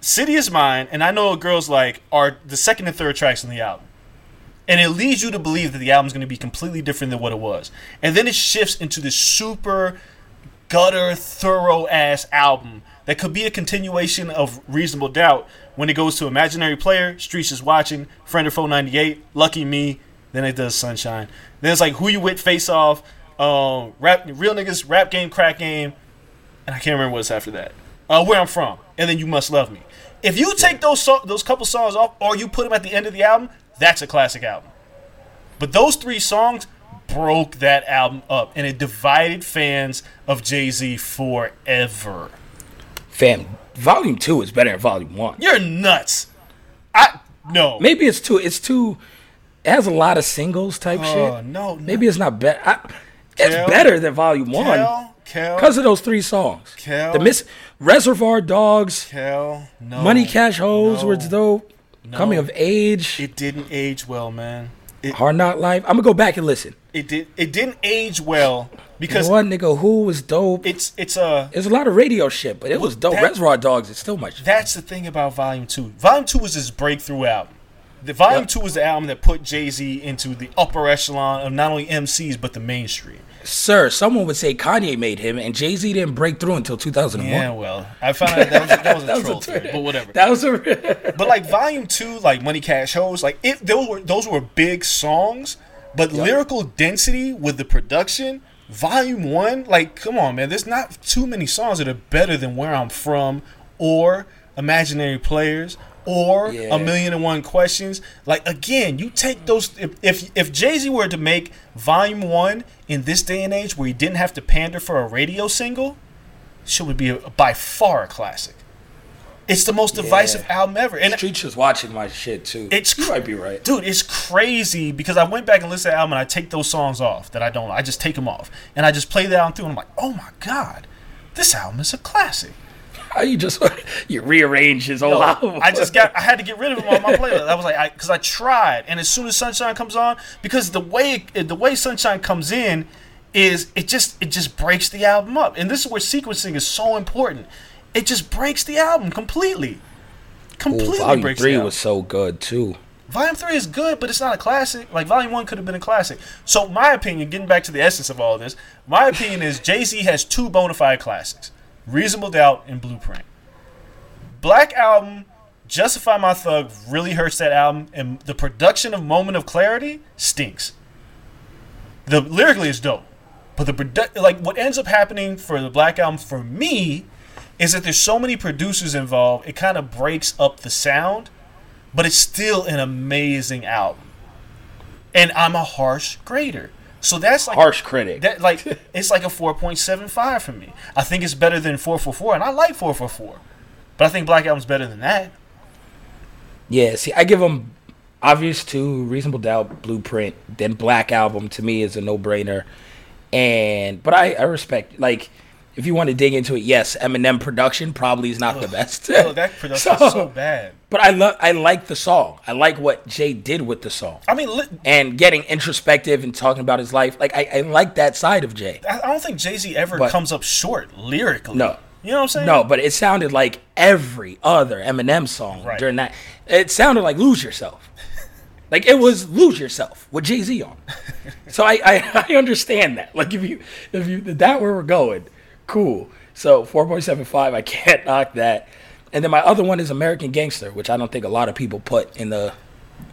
City Is Mine, and I Know a Girl's Like, are the second and third tracks on the album. And it leads you to believe that the album's going to be completely different than what it was. And then it shifts into this super gutter, thorough-ass album that could be a continuation of Reasonable Doubt when it goes to Imaginary Player, Streets Is Watching, Friend of 498, Lucky Me, then it does Sunshine. Then it's like Who You With, Face Off, Rap, Real Niggas, Rap Game, Crack Game, and I can't remember what's after that. Where I'm From, and then You Must Love Me. If you take those couple songs off, or you put them at the end of the album, that's a classic album. But those three songs broke that album up, and it divided fans of Jay-Z forever. Fam, Volume 2 is better than Volume 1. You're nuts. No. Maybe it's too... It has a lot of singles type shit. No. Maybe it's not better. It's better than Volume 1. Because of those three songs. Reservoir Dogs. Money Cash Hoes, where it's dope. Coming of Age. It didn't age well, man. Hard Knock Life. I'm going to go back and listen. It didn't age well because... You know what, nigga? Who was dope? It's a lot of radio shit, but it was dope. Reservoir Dogs is still my shit. That's the thing about Volume 2. Volume 2 was his breakthrough album. The Volume 2 was the album that put Jay-Z into the upper echelon of not only MCs, but the mainstream. Sir, someone would say Kanye made him, and Jay-Z didn't break through until 2001. Yeah, well, I found out that was a troll thing, but whatever. That was a... But, like, Volume 2, like, Money Cash Hoes, like, those were big songs, but lyrical density with the production, Volume 1, like, come on, man, there's not too many songs that are better than Where I'm From or Imaginary Players or A Million and One Questions. Like, again, you take those... If Jay-Z were to make Volume 1 in this day and age where he didn't have to pander for a radio single, shit would be by far a classic. It's the most divisive album ever. And Streets was watching my shit, too. You might be right. Dude, it's crazy because I went back and listened to the album and I take those songs off that I don't like. I just take them off. And I just play that album through and I'm like, oh, my God, this album is a classic. You rearrange his whole album. I had to get rid of him on my playlist. I was like, because I tried, and as soon as Sunshine comes on, because the way Sunshine comes in is it just breaks the album up, and this is where sequencing is so important. It just breaks the album completely. Ooh, Volume breaks 3 was so good too. Volume 3 is good, but it's not a classic. Like, Volume 1 could have been a classic. So my opinion, getting back to the essence of all of this, my opinion is Jay-Z has two bona fide classics. Reasonable Doubt and Blueprint. Black Album, Justify My Thug really hurts that album, and the production of Moment of Clarity stinks. Lyrically it's dope, but what ends up happening for the Black Album for me is that there's so many producers involved, it kind of breaks up the sound, but it's still an amazing album. And I'm a harsh grader. So that's like harsh critic. That, like, it's like a 4.75 for me. I think it's better than 444, and I like 444, but I think Black Album's better than that. Yeah, see, I give them Obvious 2, Reasonable Doubt, Blueprint, then Black Album to me is a no-brainer. But I respect, like, if you want to dig into it, yes, Eminem production probably is not the best. Oh, that production is so bad. But I like the song. I like what Jay did with the song. I mean, and getting introspective and talking about his life. Like, I like that side of Jay. I don't think Jay-Z ever comes up short lyrically. No. You know what I'm saying? No, but it sounded like every other Eminem song during that. It sounded like Lose Yourself. Like, it was Lose Yourself with Jay-Z on. So I understand that. Like, if you that where we're going. Cool. So 4.75, I can't knock that. And then my other one is American Gangster, which I don't think a lot of people put in the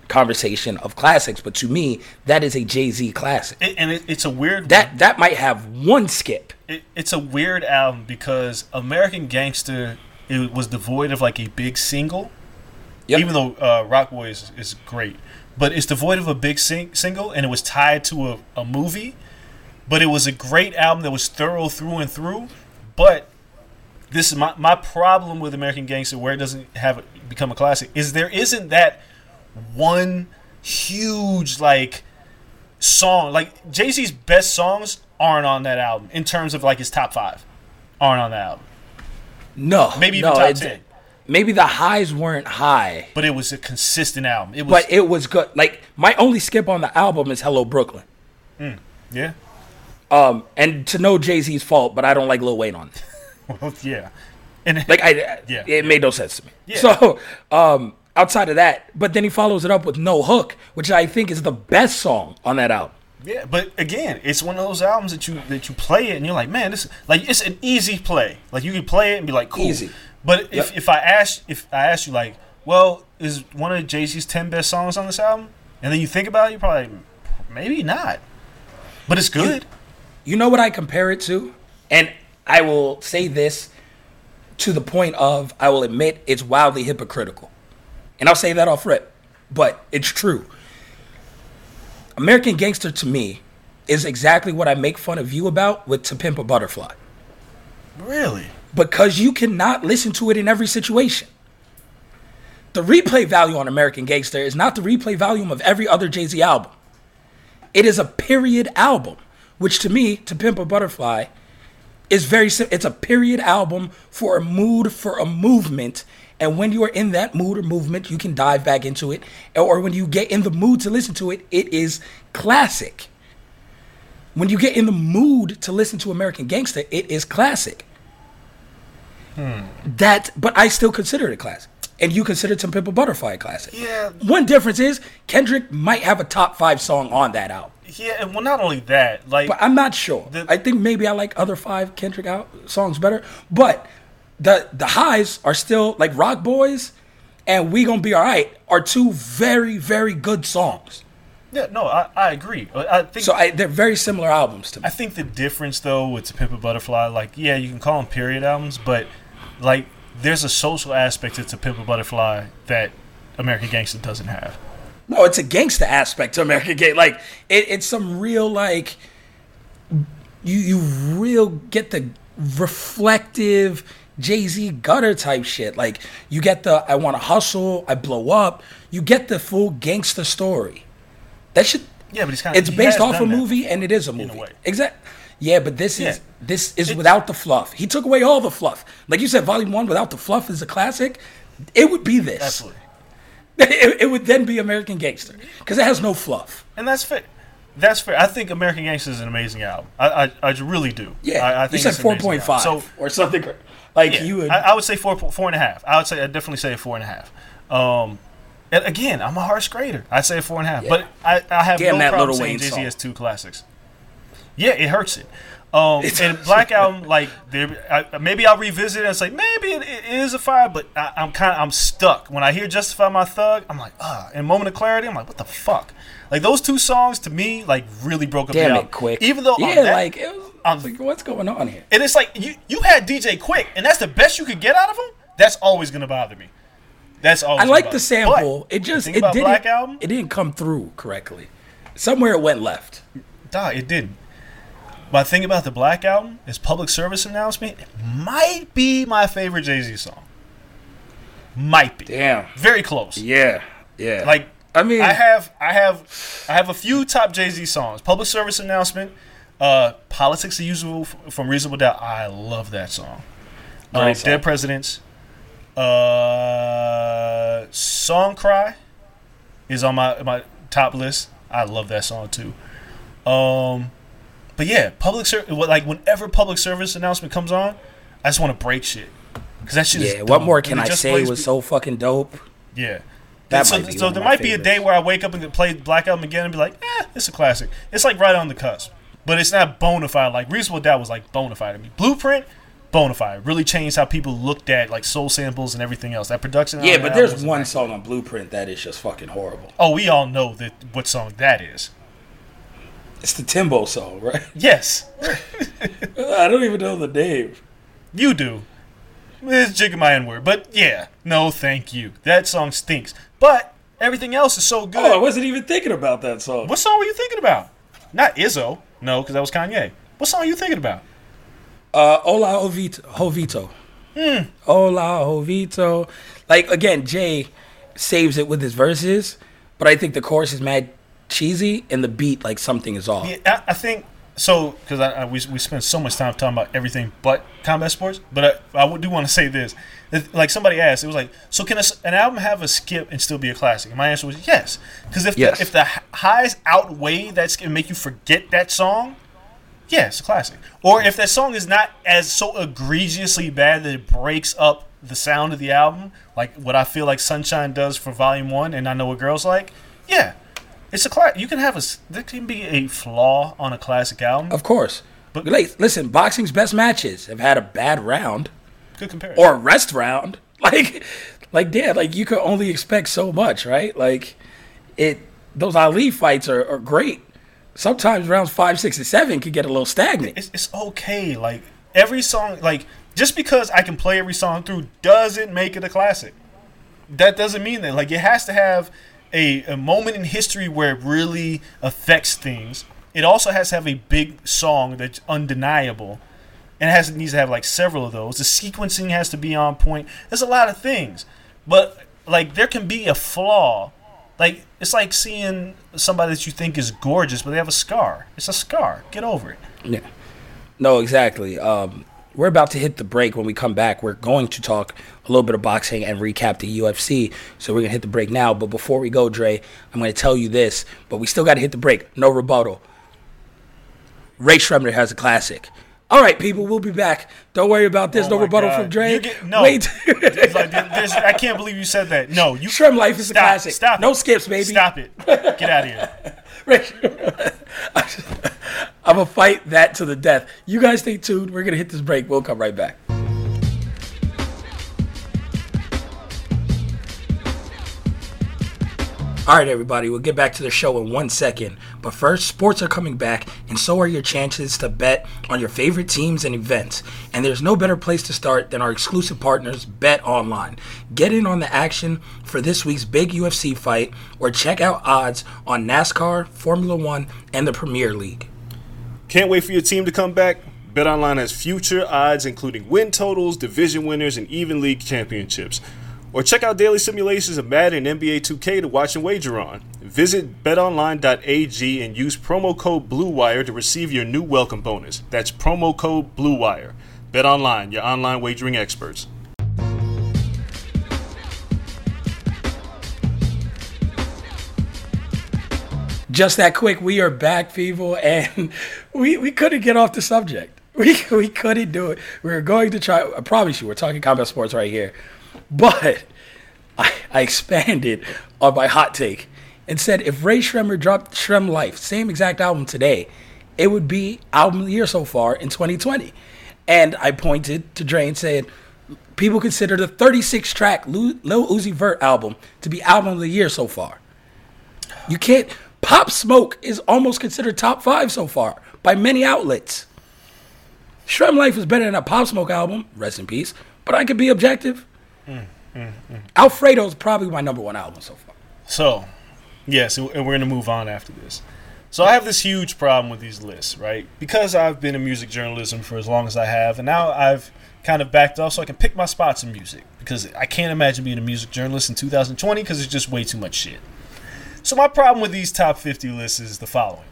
conversation of classics, but to me, that is a Jay-Z classic. It's a weird one. That might have one skip. It's a weird album because American Gangster, it was devoid of like a big single, even though Rock Boy is great. But it's devoid of a big single, and it was tied to a movie. But it was a great album that was thorough through and through. But this is my problem with American Gangster, where it doesn't become a classic, is there isn't that one huge, like, song. Like, Jay-Z's best songs aren't on that album in terms of, like, his top 5 aren't on that album. No. Maybe even top 10. maybe the highs weren't high, but it was a consistent album. It was, but it was good. Like, my only skip on the album is Hello Brooklyn. Mm, yeah. And to no Jay-Z's fault, but I don't like Lil Wayne on it. Well, yeah. And like, it made no sense to me. Yeah. So, outside of that, but then he follows it up with No Hook, which I think is the best song on that album. Yeah, but again, it's one of those albums that you play it and you're like, man, this is, like, it's an easy play. Like, you can play it and be like, cool. Easy. But if I ask you, like, well, is one of Jay-Z's 10 best songs on this album? And then you think about it, you're probably like, maybe not. But it's good. You know what I compare it to? And I will say this to the point of, I will admit it's wildly hypocritical. And I'll say that off rip, but it's true. American Gangster, to me, is exactly what I make fun of you about with To Pimp a Butterfly. Really? Because you cannot listen to it in every situation. The replay value on American Gangster is not the replay volume of every other Jay-Z album. It is a period album, which to me, To Pimp a Butterfly, is very simple. It's a period album for a mood, for a movement. And when you are in that mood or movement, you can dive back into it. Or when you get in the mood to listen to it, it is classic. When you get in the mood to listen to American Gangster, it is classic. But I still consider it a classic. And you consider To Pimp a Butterfly a classic. Yeah. One difference is Kendrick might have a top 5 song on that album. Yeah, and well, not only that. But I'm not sure. I think maybe I like other 5 Kendrick songs better. But... The highs are still, like, Rock Boys and We Gonna Be Alright are 2 very, very good songs. Yeah, no, I agree. I think so. They're very similar albums to me. I think the difference, though, with To Pimp a Butterfly, like, yeah, you can call them period albums, but, like, there's a social aspect to To Pimp a Butterfly that American Gangster doesn't have. No, it's a gangster aspect to American Gangster. Like, it's some real, like, you real get the reflective... Jay-Z gutter type shit. Like, you get the I want to hustle, I blow up. You get the full gangster story. That shit. Yeah, but it's based off a movie, and it is a movie. Exactly. Yeah, but this is without the fluff. He took away all the fluff. Like you said, Volume 1 without the fluff is a classic. It would be this. Absolutely. It would then be American Gangster because it has no fluff. And that's fair. That's fair. I think American Gangster is an amazing album. I really do. Yeah. I think you said 4.5 or something. Like, yeah, you would... I would say 4.5. I'd definitely say 4.5. And again, I'm a harsh grader. I'd say 4.5. Yeah. But I have no problem saying Jay-Z has 2 classics. Yeah, it hurts it. And Black Album, like, maybe I'll revisit it and say maybe it is a 5, but I'm stuck. When I hear Justify My Thug, I'm like, in Moment of Clarity, I'm like, what the fuck? Like, those 2 songs to me, like, really broke up the album. Damn it, Quick. Even though I was like, what's going on here? And it's like, you had DJ Quick, and that's the best you could get out of him? That's always going to bother me. That's always. I like the sample. But it just it didn't come through correctly. Somewhere it went left. Nah, it didn't. My thing about the Black Album is Public Service Announcement. It might be my favorite Jay-Z song. Might be. Damn. Very close. Yeah. Yeah. Like, I mean, I have a few top Jay-Z songs. Public Service Announcement. Politics the Usual from Reasonable Doubt. I love that song. Dead Presidents. Song Cry is on my top list. I love that song too. But yeah, whenever Public Service Announcement comes on, I just want to break shit because that shit is dope. What more can I say? Was so fucking dope. Yeah. So there might be a day where I wake up and play Black Album again and be like, it's a classic. It's like right on the cusp. But it's not bona fide. Like, Reasonable Doubt was, like, bona fide to me. Blueprint, bona fide. Really changed how people looked at, like, soul samples and everything else. That production. Yeah, but there's one song on Blueprint that is just fucking horrible. Oh, we all know what song that is. It's the Timbo song, right? Yes. I don't even know the name. You do. It's jigging my N-word. But, yeah. No, thank you. That song stinks. But everything else is so good. Oh, I wasn't even thinking about that song. What song were you thinking about? Not Izzo. No, because that was Kanye. What song are you thinking about? Hola Jovito. Hola Jovito. Like, again, Jay saves it with his verses, but I think the chorus is mad cheesy and the beat, like, something is off. Yeah, I think So, because we spend so much time talking about everything but combat sports, but I do want to say this. Like somebody asked, it was like, so can an album have a skip and still be a classic? And my answer was yes. Because if the highs outweigh that skip and make you forget that song, yeah, it's a classic. Or if that song is not as so egregiously bad that it breaks up the sound of the album, like what I feel like Sunshine does for Volume 1 and I Know What Girls Like, yeah. It's a classic. You can have there can be a flaw on a classic album. Of course. But listen, boxing's best matches have had a bad round. Good comparison. Or a rest round. Like you can only expect so much, right? Like those Ali fights are great. Sometimes rounds 5, 6, and 7 could get a little stagnant. It's okay. Like every song, like just because I can play every song through doesn't make it a classic. That doesn't mean that. Like it has to have a moment in history where it really affects things. It also has to have a big song that's undeniable, and needs to have like several of those. The sequencing has to be on point. There's a lot of things, but like there can be a flaw. Like it's like seeing somebody that you think is gorgeous, but they have a scar. It's a scar. Get over it. Yeah. No, exactly. We're about to hit the break. When we come back, we're going to talk a little bit of boxing and recap the UFC. So we're going to hit the break now. But before we go, Dre, I'm going to tell you this. But we still got to hit the break. No rebuttal. Ray Shremner has a classic. All right, people, we'll be back. Don't worry about this. Oh no rebuttal God. From Dre. No. Wait. I can't believe you said that. No. Shrem Life is a classic. Stop. No skips, baby. Stop it. Get out of here. Ray, I'm going to fight that to the death. You guys stay tuned. We're going to hit this break. We'll come right back. All right, everybody, we'll get back to the show in 1 second. But first, sports are coming back, and so are your chances to bet on your favorite teams and events. And there's no better place to start than our exclusive partners, Bet Online. Get in on the action for this week's big UFC fight, or check out odds on NASCAR, Formula One, and the Premier League. Can't wait for your team to come back? Bet Online has future odds, including win totals, division winners, and even league championships. Or check out daily simulations of Madden and NBA 2K to watch and wager on. Visit betonline.ag and use promo code BLUEWIRE to receive your new welcome bonus. That's promo code BLUEWIRE. BetOnline, your online wagering experts. Just that quick, we are back, people, and we couldn't get off the subject. We couldn't do it. We were going to try. I promise you, we're talking combat sports right here. But I expanded on my hot take and said if Ray Shremmer dropped Shrem Life, same exact album today, it would be album of the year so far in 2020. And I pointed to Dre and said, people consider the 36-track Lil Uzi Vert album to be album of the year so far. You can't. Pop Smoke is almost considered top 5 so far by many outlets. Shrem Life is better than a Pop Smoke album, rest in peace, but I could be objective. Alfredo's probably my number 1 album so far. So, yes, and we're going to move on after this. So I have this huge problem with these lists, right? Because I've been in music journalism for as long as I have, and now I've kind of backed off so I can pick my spots in music, because I can't imagine being a music journalist in 2020 because it's just way too much shit. So my problem with these top 50 lists is the following.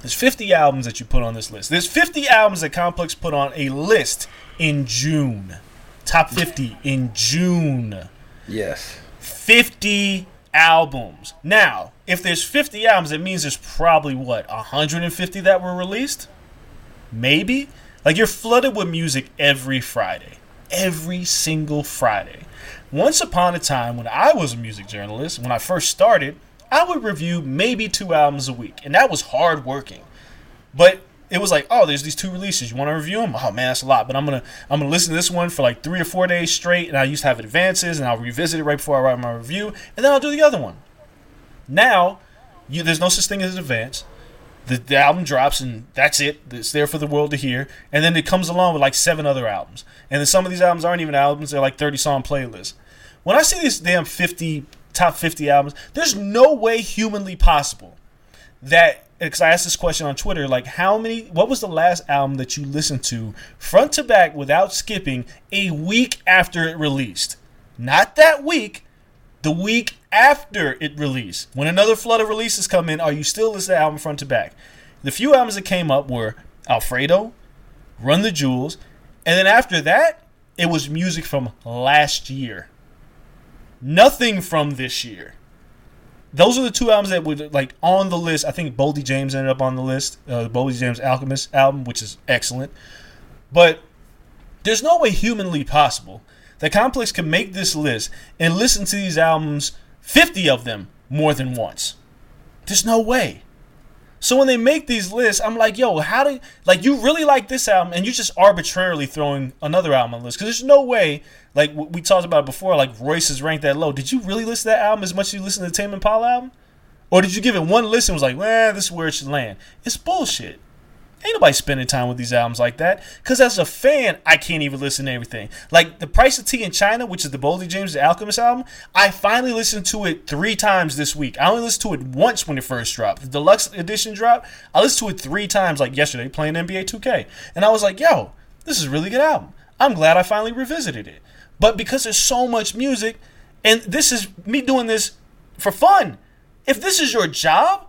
There's 50 albums that you put on this list. There's 50 albums that Complex put on a list in June. Top 50 in June. Yes. 50 albums. Now, if there's 50 albums, it means there's probably, 150 that were released? Maybe? Like, you're flooded with music every Friday. Every single Friday. Once upon a time, when I was a music journalist, when I first started, I would review maybe 2 albums a week. And that was hard working. But it was like, oh, there's these 2 releases. You want to review them? Oh, man, that's a lot. But I'm gonna listen to this one for like 3 or 4 days straight. And I used to have advances, and I'll revisit it right before I write my review. And then I'll do the other one. Now, there's no such thing as an advance. The album drops, and that's it. It's there for the world to hear. And then it comes along with like 7 other albums. And then some of these albums aren't even albums. They're like 30-song playlists. When I see these damn top 50 albums, there's no way humanly possible that... Because I asked this question on Twitter, like, what was the last album that you listened to front to back without skipping a week after it released? Not that week, the week after it released. When another flood of releases come in, are you still listening to the album front to back? The few albums that came up were Alfredo, Run the Jewels, and then after that, it was music from last year. Nothing from this year. Those are the two albums that were like on the list. I think Boldy James ended up on the list, the Boldy James Alchemist album, which is excellent. But there's no way humanly possible that Complex can make this list and listen to these albums, 50 of them, more than once. There's no way. So when they make these lists, I'm like, yo, how do like you really like this album and you're just arbitrarily throwing another album on the list? Because there's no way, like we talked about it before, like Royce is ranked that low. Did you really listen to that album as much as you listened to the Tame Impala album? Or did you give it one listen and was like, well, this is where it should land? It's bullshit. Ain't nobody spending time with these albums like that. Because as a fan, I can't even listen to everything. Like The Price of Tea in China, which is the Boldy James, the Alchemist album, I finally listened to it 3 times this week. I only listened to it once when it first dropped. The deluxe edition dropped. I listened to it 3 times like yesterday playing NBA 2K. And I was like, yo, this is a really good album. I'm glad I finally revisited it. But because there's so much music, and this is me doing this for fun. If this is your job,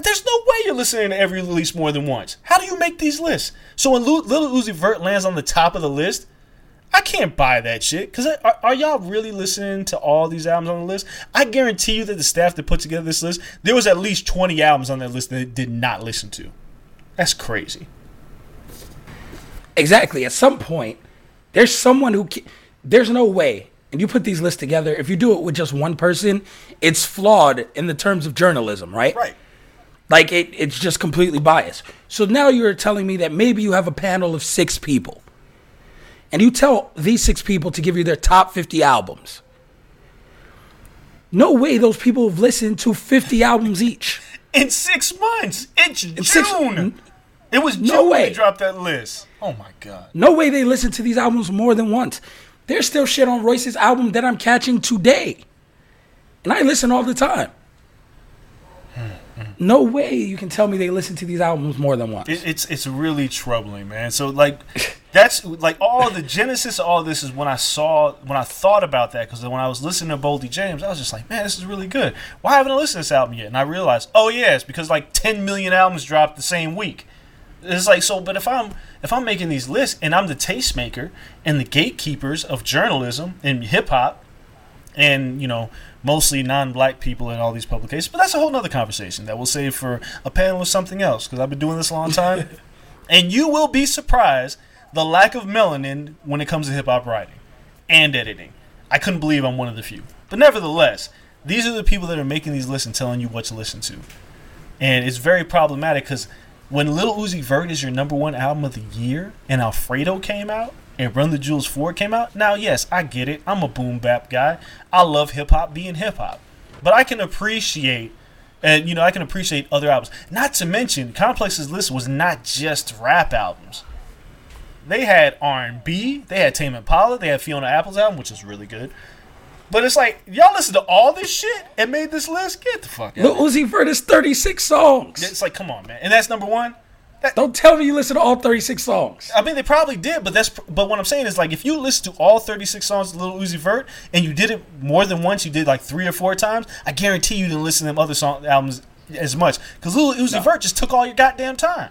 there's no way you're listening to every release more than once. How do you make these lists? So when Lil Uzi Vert lands on the top of the list, I can't buy that shit. Because are y'all really listening to all these albums on the list? I guarantee you that the staff that put together this list, there was at least 20 albums on that list that they did not listen to. That's crazy. Exactly. At some point, there's someone who... There's no way. And you put these lists together, if you do it with just one person, it's flawed in the terms of journalism, right? Right. Like, it's just completely biased. So now you're telling me that maybe you have a panel of 6 people. And you tell these 6 people to give you their top 50 albums. No way those people have listened to 50 albums each. In 6 months. It's June. It was June they dropped that list. Oh, my God. No way they listened to these albums more than once. There's still shit on Royce's album that I'm catching today. And I listen all the time. No way you can tell me they listen to these albums more than once. It's really troubling, man. So like, that's like all the genesis of all this is when I thought about that, because when I was listening to Boldy James, I was just like, man, this is really good. Why haven't I listened to this album yet? And I realized, oh yeah, it's because like 10 million albums dropped the same week. It's like, so, but if I'm making these lists and I'm the tastemaker and the gatekeepers of journalism and hip hop and, you know, mostly non-black people in all these publications. But that's a whole nother conversation that we'll save for a panel or something else, because I've been doing this a long time. And you will be surprised the lack of melanin when it comes to hip-hop writing and editing. I couldn't believe I'm one of the few. But nevertheless, these are the people that are making these lists and telling you what to listen to. And it's very problematic, because when Lil Uzi Vert is your number 1 album of the year and Alfredo came out, and Run the Jewels 4 came out. Now, yes, I get it. I'm a boom bap guy. I love hip hop being hip hop. But I can appreciate, and you know, I can appreciate other albums. Not to mention, Complex's list was not just rap albums. They had R&B, they had Tame Impala, they had Fiona Apple's album, which is really good. But it's like, y'all listen to all this shit and made this list? Get the fuck out. Lil Uzi Vert is 36 songs. It's like, come on, man. And that's number 1. Don't tell me you listen to all 36 songs. I mean, they probably did, but what I'm saying is, like, if you listen to all 36 songs of Lil Uzi Vert and you did it more than once, you did like 3 or 4 times, I guarantee you didn't listen to them other albums as much, because Lil Uzi Vert just took all your goddamn time.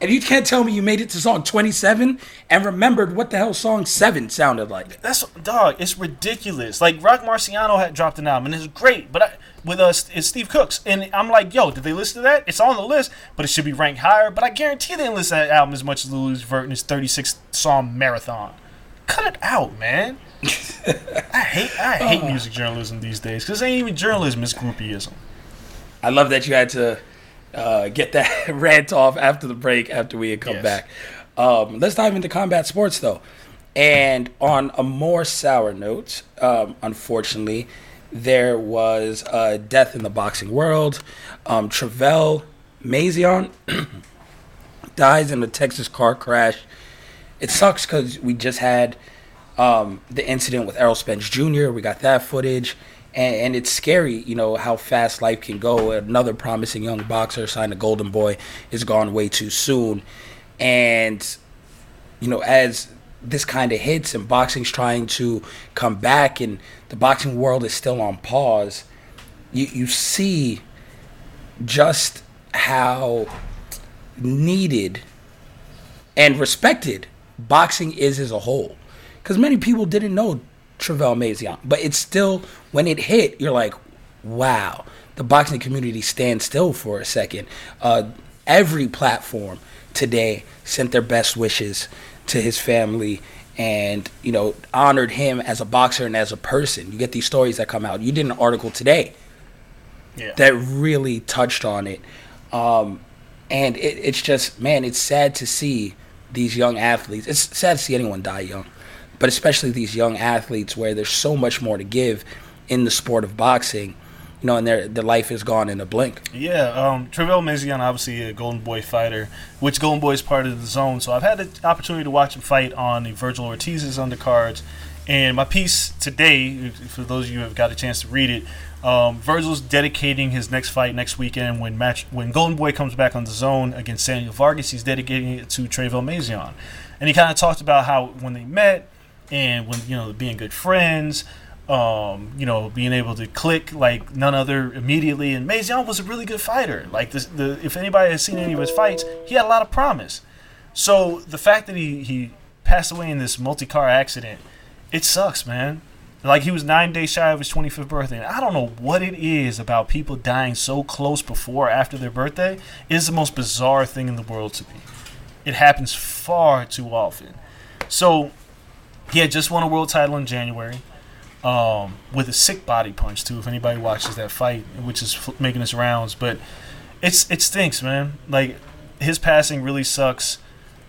And you can't tell me you made it to song 27 and remembered what the hell song 7 sounded like. That's, dog, it's ridiculous. Like, Rock Marciano had dropped an album, and it's great, but it's Steve Cooks. And I'm like, yo, did they listen to that? It's on the list, but it should be ranked higher. But I guarantee they didn't listen to that album as much as Lil Uzi Vert and his 36-song marathon. Cut it out, man. I hate music journalism these days, because it ain't even journalism, it's groupieism. I love that you had to... get that rant off after the break, after we had come back. Let's dive into combat sports, though. And on a more sour note, unfortunately, there was a death in the boxing world. Travell Mazion dies in a Texas car crash. It sucks because we just had the incident with Errol Spence Jr. We got that footage. And it's scary, you know, how fast life can go. Another promising young boxer signed to Golden Boy is gone way too soon. And, you know, as this kind of hits and boxing's trying to come back and the boxing world is still on pause, you see just how needed and respected boxing is as a whole. Because many people didn't know Travell Mazion. But it's still, when it hit, you're like, wow. The boxing community stands still for a second. Every platform today sent their best wishes to his family and, you know, honored him as a boxer and as a person. You get these stories that come out. You did an article today that really touched on it. And it's just, man, it's sad to see these young athletes. It's sad to see anyone die young, but especially these young athletes where there's so much more to give in the sport of boxing. You know, and their life is gone in a blink. Yeah, Travell Mazion, obviously a Golden Boy fighter, which Golden Boy is part of the zone. So I've had the opportunity to watch him fight on the Virgil Ortiz's undercards. And my piece today, for those of you who have got a chance to read it, Virgil's dedicating his next fight next weekend when Golden Boy comes back on the zone against Samuel Vargas. He's dedicating it to Travell Mazion. And he kind of talked about how when they met and when, you know, being good friends, you know, being able to click like none other immediately. And Mazion was a really good fighter. Like, if anybody has seen any of his fights, he had a lot of promise. So the fact that he passed away in this multi-car accident, it sucks, man. Like, he was 9 days shy of his 25th birthday. And I don't know what it is about people dying so close before or after their birthday. It's the most bizarre thing in the world to me. It happens far too often. So he had just won a world title in January. With a sick body punch too, if anybody watches that fight, which is making its rounds. But it stinks, man. Like, his passing really sucks.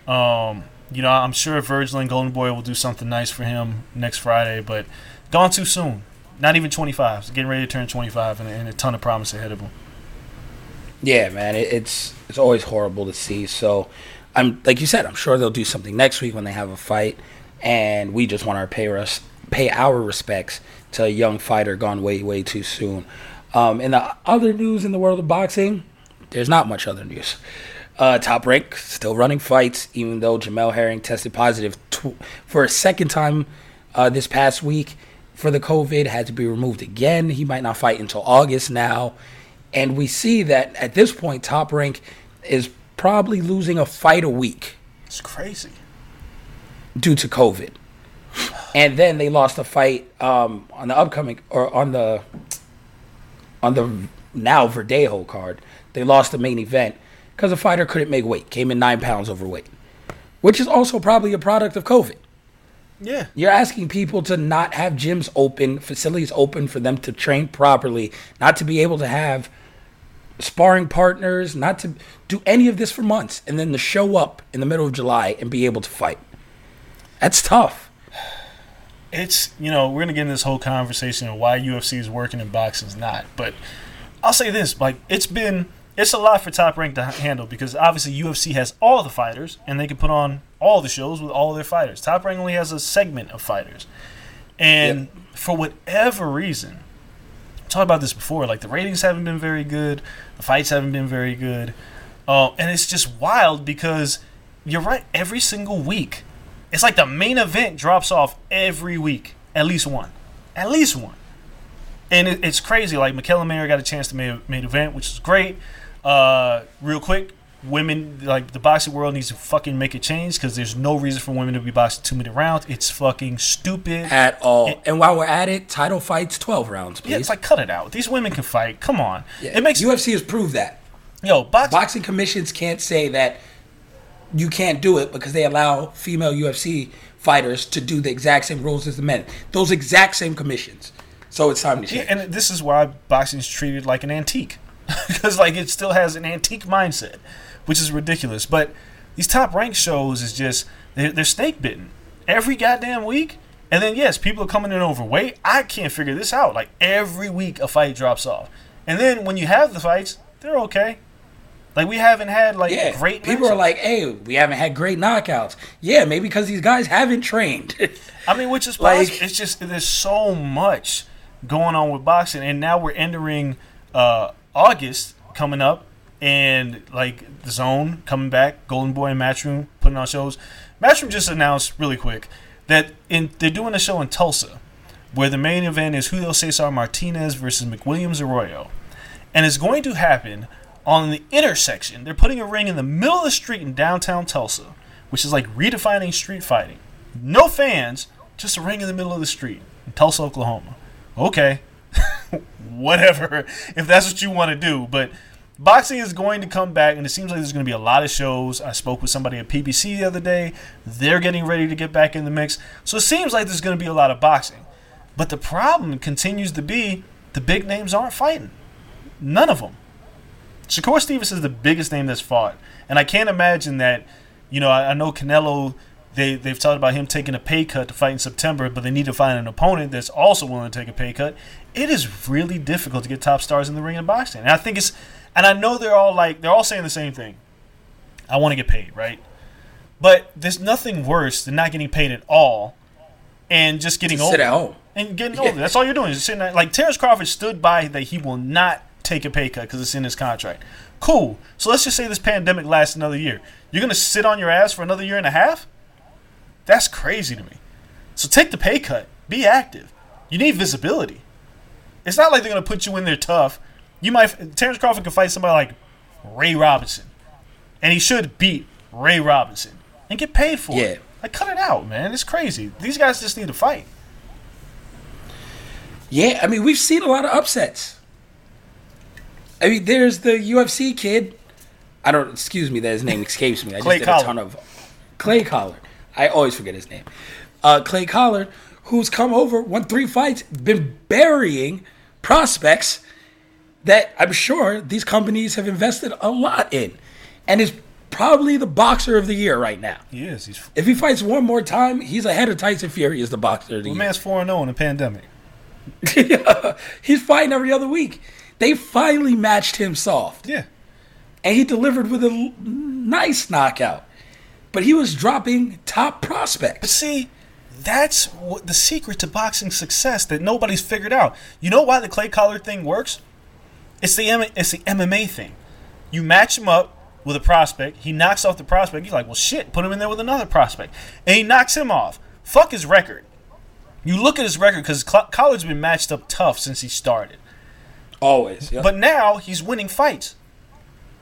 You know, I'm sure Virgil and Golden Boy will do something nice for him next Friday, but gone too soon. Not even 25. So getting ready to turn 25 and a ton of promise ahead of him. Yeah, man, it's always horrible to see. So I'm, like you said, I'm sure they'll do something next week when they have a fight, and we just want our pay our respects to a young fighter gone way, way too soon. In the other news in the world of boxing, there's not much other news. Top Rank still running fights, even though Jamel Herring tested positive for a second time this past week for the COVID, had to be removed again. He might not fight until August now. And we see that at this point, Top Rank is probably losing a fight a week. It's crazy. Due to COVID. And then they lost a fight on the upcoming, or on the now Verdejo card. They lost the main event because the fighter couldn't make weight. Came in 9 pounds overweight, which is also probably a product of COVID. Yeah. You're asking people to not have gyms open, facilities open for them to train properly, not to be able to have sparring partners, not to do any of this for months, and then to show up in the middle of July and be able to fight. That's tough. It's, you know, we're going to get in this whole conversation of why UFC is working and boxing's not. But I'll say this, like, it's a lot for Top Rank to handle, because obviously UFC has all the fighters and they can put on all the shows with all their fighters. Top Rank only has a segment of fighters. And for whatever reason, I talked about this before, like, the ratings haven't been very good. The fights haven't been very good. And it's just wild because you're right, every single week. It's like the main event drops off every week, at least one. At least one. And it's crazy. Like, McKellen Mayer got a chance to main event, which is great. Real quick, women, like, the boxing world needs to fucking make a change, because there's no reason for women to be boxing 2-minute rounds. It's fucking stupid. At all. And while we're at it, title fights, 12 rounds, please. Yeah, it's like, cut it out. These women can fight. Come on. Yeah, it makes UFC has proved that. Yo, boxing commissions can't say that you can't do it, because they allow female UFC fighters to do the exact same rules as the men. Those exact same commissions. So it's time to change. Yeah, and this is why boxing is treated like an antique. Because, like, it still has an antique mindset, which is ridiculous. But these Top Rank shows is just, they're snake bitten every goddamn week. And then, yes, people are coming in overweight. I can't figure this out. Like, every week a fight drops off. And then when you have the fights, they're okay. Like, we haven't had, like, great people matches. Are like, hey, we haven't had great knockouts. Yeah, maybe because these guys haven't trained. I mean, which is like, possible. It's just, there's so much going on with boxing. And now we're entering August coming up. And, like, The Zone coming back. Golden Boy and Matchroom putting on shows. Matchroom just announced really quick that they're doing a show in Tulsa where the main event is Julio Cesar Martinez versus McWilliams Arroyo. And it's going to happen on the intersection. They're putting a ring in the middle of the street in downtown Tulsa, which is like redefining street fighting. No fans, just a ring in the middle of the street in Tulsa, Oklahoma. Okay, whatever, if that's what you want to do. But boxing is going to come back, and it seems like there's going to be a lot of shows. I spoke with somebody at PBC the other day. They're getting ready to get back in the mix. So it seems like there's going to be a lot of boxing. But the problem continues to be the big names aren't fighting. None of them. Shakur Stevenson is the biggest name that's fought. And I can't imagine that, you know, I know Canelo, they've talked about him taking a pay cut to fight in September, but they need to find an opponent that's also willing to take a pay cut. It is really difficult to get top stars in the ring in boxing. And I think it's, and I know they're all saying the same thing. I want to get paid, right? But there's nothing worse than not getting paid at all and just getting older. Sit at home. And getting older. That's all you're doing. Just sitting there. Like Terrence Crawford stood by that he will not take a pay cut because it's in his contract. Cool. So let's just say this pandemic lasts another year. You're going to sit on your ass for another year and a half? That's crazy to me. So take the pay cut. Be active. You need visibility. It's not like they're going to put you in there tough. You might. Terrence Crawford could fight somebody like Ray Robinson, and he should beat Ray Robinson and get paid for it. Like, cut it out, man. It's crazy. These guys just need to fight. Yeah, I mean, we've seen a lot of upsets. I mean, there's the UFC kid. His name escapes me. I just did a ton of Clay Collard. I always forget his name. Clay Collard, who's come over, won 3 fights, been burying prospects that I'm sure these companies have invested a lot in, and is probably the boxer of the year right now. He is. If he fights one more time, he's ahead of Tyson Fury as the boxer of the year. Man's 4-0 in the pandemic. He's fighting every other week. They finally matched him soft. Yeah. And he delivered with a nice knockout. But he was dropping top prospects. But see, that's what the secret to boxing success that nobody's figured out. You know why the Clay Collard thing works? It's the MMA thing. You match him up with a prospect. He knocks off the prospect. You're like, well, shit, put him in there with another prospect. And he knocks him off. Fuck his record. You look at his record because Collard's been matched up tough since he started. Always. Yeah. But now he's winning fights.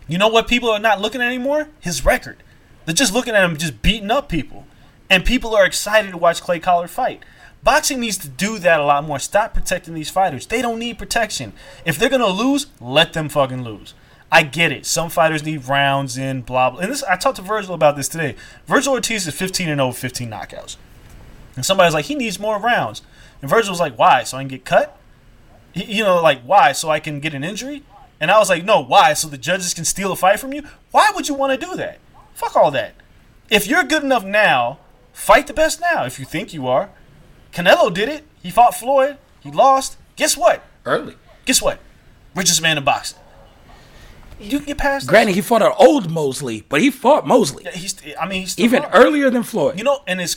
You know what people are not looking at anymore? His record. They're just looking at him just beating up people. And people are excited to watch Clay Collard fight. Boxing needs to do that a lot more. Stop protecting these fighters. They don't need protection. If they're going to lose, let them fucking lose. I get it. Some fighters need rounds in, blah, blah. And this, I talked to Virgil about this today. Virgil Ortiz is 15-0 with 15 knockouts. And somebody's like, he needs more rounds. And Virgil was like, why? So I can get cut? Why? So I can get an injury? And I was like, no, why? So the judges can steal a fight from you? Why would you want to do that? Fuck all that. If you're good enough now, fight the best now if you think you are. Canelo did it. He fought Floyd. He lost. Guess what? Early. Guess what? Richest man in boxing. You can get past this. Granted, he fought an old Mosley, but he fought Mosley. Yeah, he's still even earlier than Floyd. You know, and it's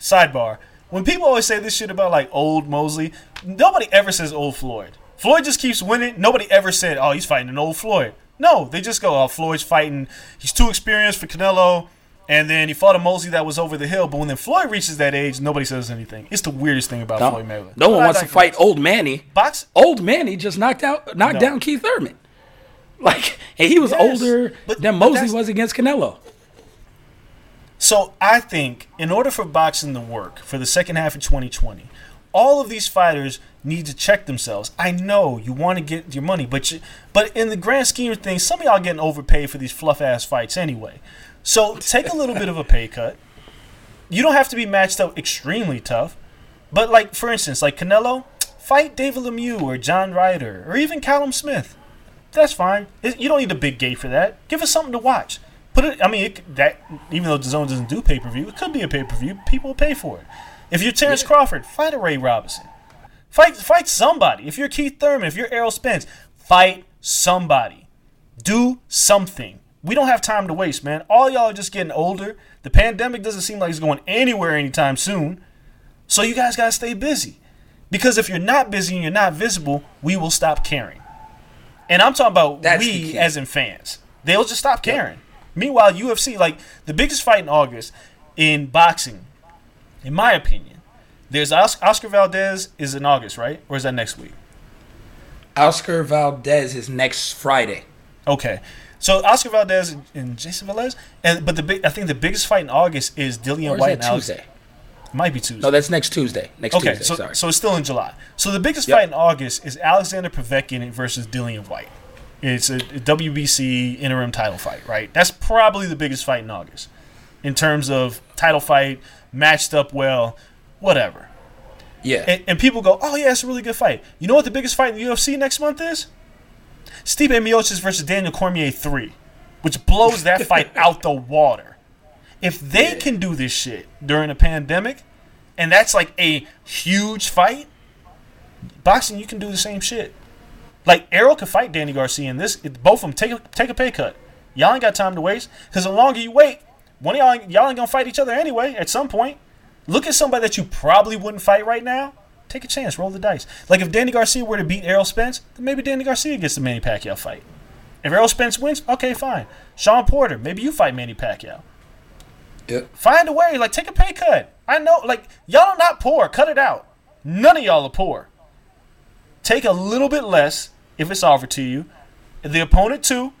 sidebar. When people always say this shit about like old Mosley, nobody ever says old Floyd. Floyd just keeps winning. Nobody ever said, oh, he's fighting an old Floyd. No, they just go, oh, Floyd's fighting. He's too experienced for Canelo. And then he fought a Mosley that was over the hill. But when then Floyd reaches that age, nobody says anything. It's the weirdest thing about Floyd Mayweather. No one wants to fight old Manny. Old Manny just knocked down Keith Thurman. Like, and he was older than Mosley was against Canelo. So I think in order for boxing to work for the second half of 2020, all of these fighters need to check themselves. I know you want to get your money, but in the grand scheme of things, some of y'all getting overpaid for these fluff-ass fights anyway. So take a little bit of a pay cut. You don't have to be matched up extremely tough. But, like, for instance, like Canelo, fight David Lemieux or John Ryder or even Callum Smith. That's fine. You don't need a big gate for that. Give us something to watch. Even though DAZN doesn't do pay-per-view, it could be a pay-per-view. People will pay for it. If you're Terrence Crawford, fight a Ray Robinson. Fight somebody. If you're Keith Thurman, if you're Errol Spence, fight somebody. Do something. We don't have time to waste, man. All y'all are just getting older. The pandemic doesn't seem like it's going anywhere anytime soon. So you guys got to stay busy. Because if you're not busy and you're not visible, we will stop caring. And I'm talking about we as in fans. They'll just stop caring. Yep. Meanwhile, UFC, like the biggest fight in August in boxing, in my opinion, there's Oscar Valdez is in August, right? Or is that next week? Oscar Valdez is next Friday. Okay. So Oscar Valdez and Jason Velez, but I think the biggest fight in August is Dillian White. That Tuesday? It might be Tuesday. No, that's next Tuesday. Next Tuesday. So it's still in July. So the biggest fight in August is Alexander Povetkin versus Dillian White. It's a WBC interim title fight, right? That's probably the biggest fight in August in terms of title fight, matched up well, whatever. Yeah. And people go, oh yeah, it's a really good fight. You know what the biggest fight in the UFC next month is? Stipe Miocic versus Daniel Cormier 3, which blows that fight out the water. If they can do this shit during a pandemic, and that's like a huge fight, boxing, you can do the same shit. Like, Errol could fight Danny Garcia in this. Both of them take a pay cut. Y'all ain't got time to waste, because the longer you wait, one of y'all ain't going to fight each other anyway at some point. Look at somebody that you probably wouldn't fight right now. Take a chance. Roll the dice. Like, if Danny Garcia were to beat Errol Spence, then maybe Danny Garcia gets the Manny Pacquiao fight. If Errol Spence wins, okay, fine. Sean Porter, maybe you fight Manny Pacquiao. Yep. Find a way. Like, take a pay cut. I know. Like, y'all are not poor. Cut it out. None of y'all are poor. Take a little bit less if it's offered to you. The opponent, too,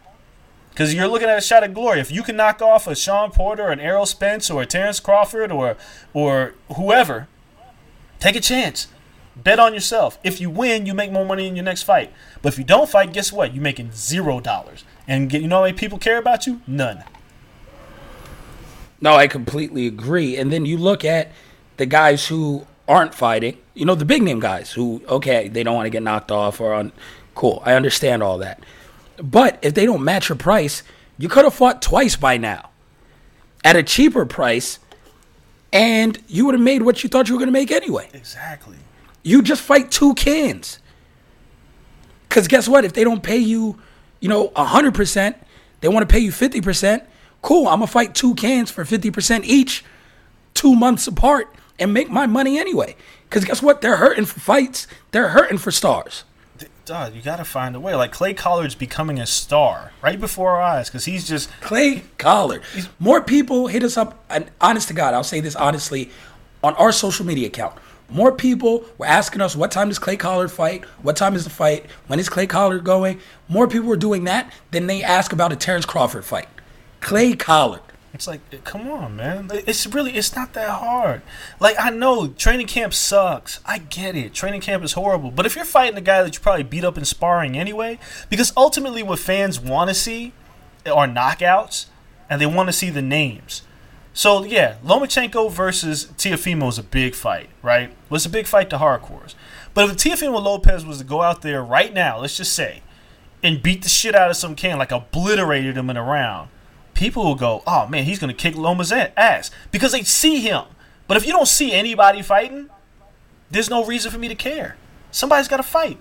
because you're looking at a shot at glory. If you can knock off a Sean Porter or an Errol Spence or a Terrence Crawford or whoever, take a chance. Bet on yourself. If you win, you make more money in your next fight. But if you don't fight, guess what? You're making $0. And you know how many people care about you? None. No, I completely agree. And then you look at the guys who aren't fighting. You know, the big-name guys who, okay, they don't want to get knocked off or on. Cool, I understand all that. But if they don't match your price, you could have fought twice by now at a cheaper price, and you would have made what you thought you were going to make anyway. Exactly. You just fight two cans. Because guess what? If they don't pay you, 100%, they want to pay you 50%, cool, I'm going to fight two cans for 50% each 2 months apart and make my money anyway. Because guess what? They're hurting for fights. They're hurting for stars. Dude, you got to find a way. Like, Clay Collard's becoming a star right before our eyes because he's just... Clay Collard. More people hit us up, and honest to God, I'll say this honestly, on our social media account. More people were asking us, what time does Clay Collard fight? What time is the fight? When is Clay Collard going? More people were doing that than they ask about a Terrence Crawford fight. Clay Collard. It's like, come on, man. It's not that hard. Like, I know training camp sucks. I get it. Training camp is horrible. But if you're fighting a guy that you probably beat up in sparring anyway, because ultimately what fans want to see are knockouts, and they want to see the names. So, yeah, Lomachenko versus Teofimo is a big fight, right? Well, it's a big fight to hardcores. But if Teofimo Lopez was to go out there right now, let's just say, and beat the shit out of some can, like obliterated him in a round, people will go, oh, man, he's going to kick Loma's ass because they see him. But if you don't see anybody fighting, there's no reason for me to care. Somebody's got to fight.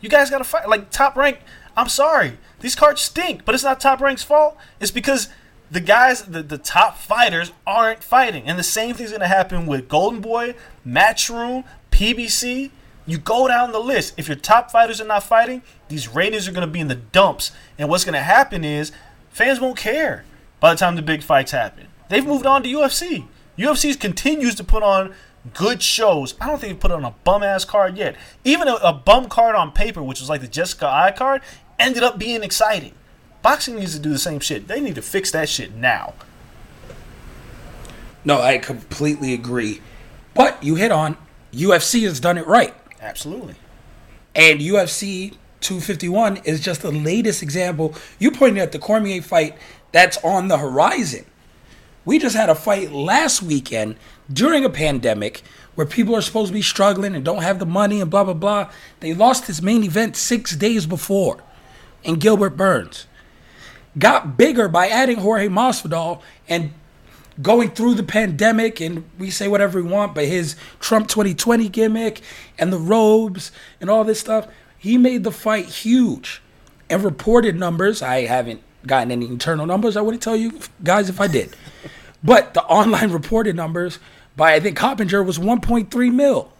You guys got to fight. Like, Top Rank, I'm sorry. These cards stink, but it's not Top Rank's fault. It's because the guys, the top fighters aren't fighting. And the same thing's going to happen with Golden Boy, Matchroom, PBC. You go down the list. If your top fighters are not fighting, these ratings are going to be in the dumps. And what's going to happen is, fans won't care by the time the big fights happen. They've moved on to UFC. UFC continues to put on good shows. I don't think they've put on a bum-ass card yet. Even a bum card on paper, which was like the Jessica I card, ended up being exciting. Boxing needs to do the same shit. They need to fix that shit now. No, I completely agree. But you hit on, UFC has done it right. Absolutely. And UFC 251 is just the latest example. You pointed at the Cormier fight that's on the horizon. We just had a fight last weekend during a pandemic where people are supposed to be struggling and don't have the money and blah, blah, blah. They lost his main event 6 days before in Gilbert Burns. Got bigger by adding Jorge Masvidal and going through the pandemic, and we say whatever we want, but his Trump 2020 gimmick and the robes and all this stuff, he made the fight huge. And reported numbers, I haven't gotten any internal numbers. I wouldn't tell you guys if I did. But the online reported numbers by, I think, Coppinger was 1.3 mil.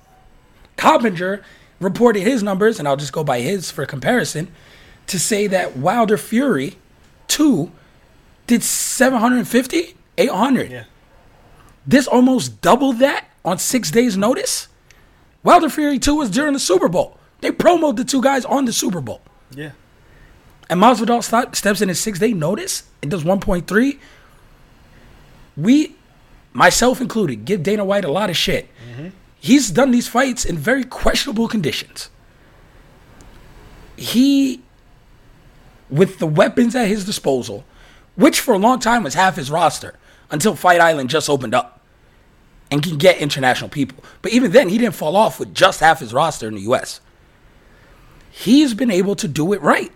Coppinger reported his numbers, and I'll just go by his for comparison, to say that Wilder Fury 2 did 750, 800. Yeah. This almost doubled that on 6 days' notice. Wilder Fury 2 was during the Super Bowl. They promoted the two guys on the Super Bowl. Yeah. and Masvidal steps in his 6-day notice and does 1.3, we, myself included, give Dana White a lot of shit. Mm-hmm. He's done these fights in very questionable conditions. He, with the weapons at his disposal, which for a long time was half his roster, until Fight Island just opened up and can get international people. But even then, he didn't fall off with just half his roster in the U.S. He's been able to do it right.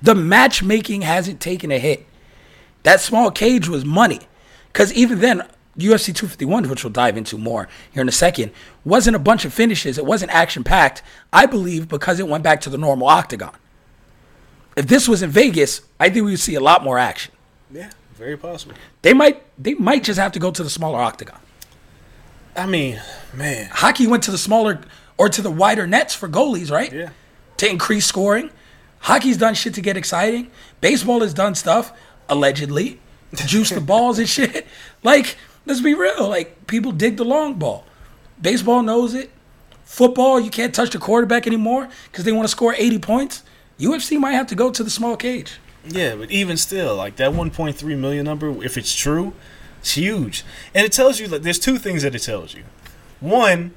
The matchmaking hasn't taken a hit. That small cage was money. Because even then, UFC 251, which we'll dive into more here in a second, wasn't a bunch of finishes. It wasn't action-packed, I believe, because it went back to the normal octagon. If this was in Vegas, I think we would see a lot more action. Yeah, very possible. They might just have to go to the smaller octagon. I mean, man. Hockey went to the smaller or to the wider nets for goalies, right? Yeah. To increase scoring. Hockey's done shit to get exciting. Baseball has done stuff, allegedly. Juice the balls and shit. Like, let's be real. Like, people dig the long ball. Baseball knows it. Football, you can't touch the quarterback anymore because they want to score 80 points. UFC might have to go to the small cage. Yeah, but even still, like, that 1.3 million number, if it's true, it's huge. And it tells you, like, there's two things that it tells you. One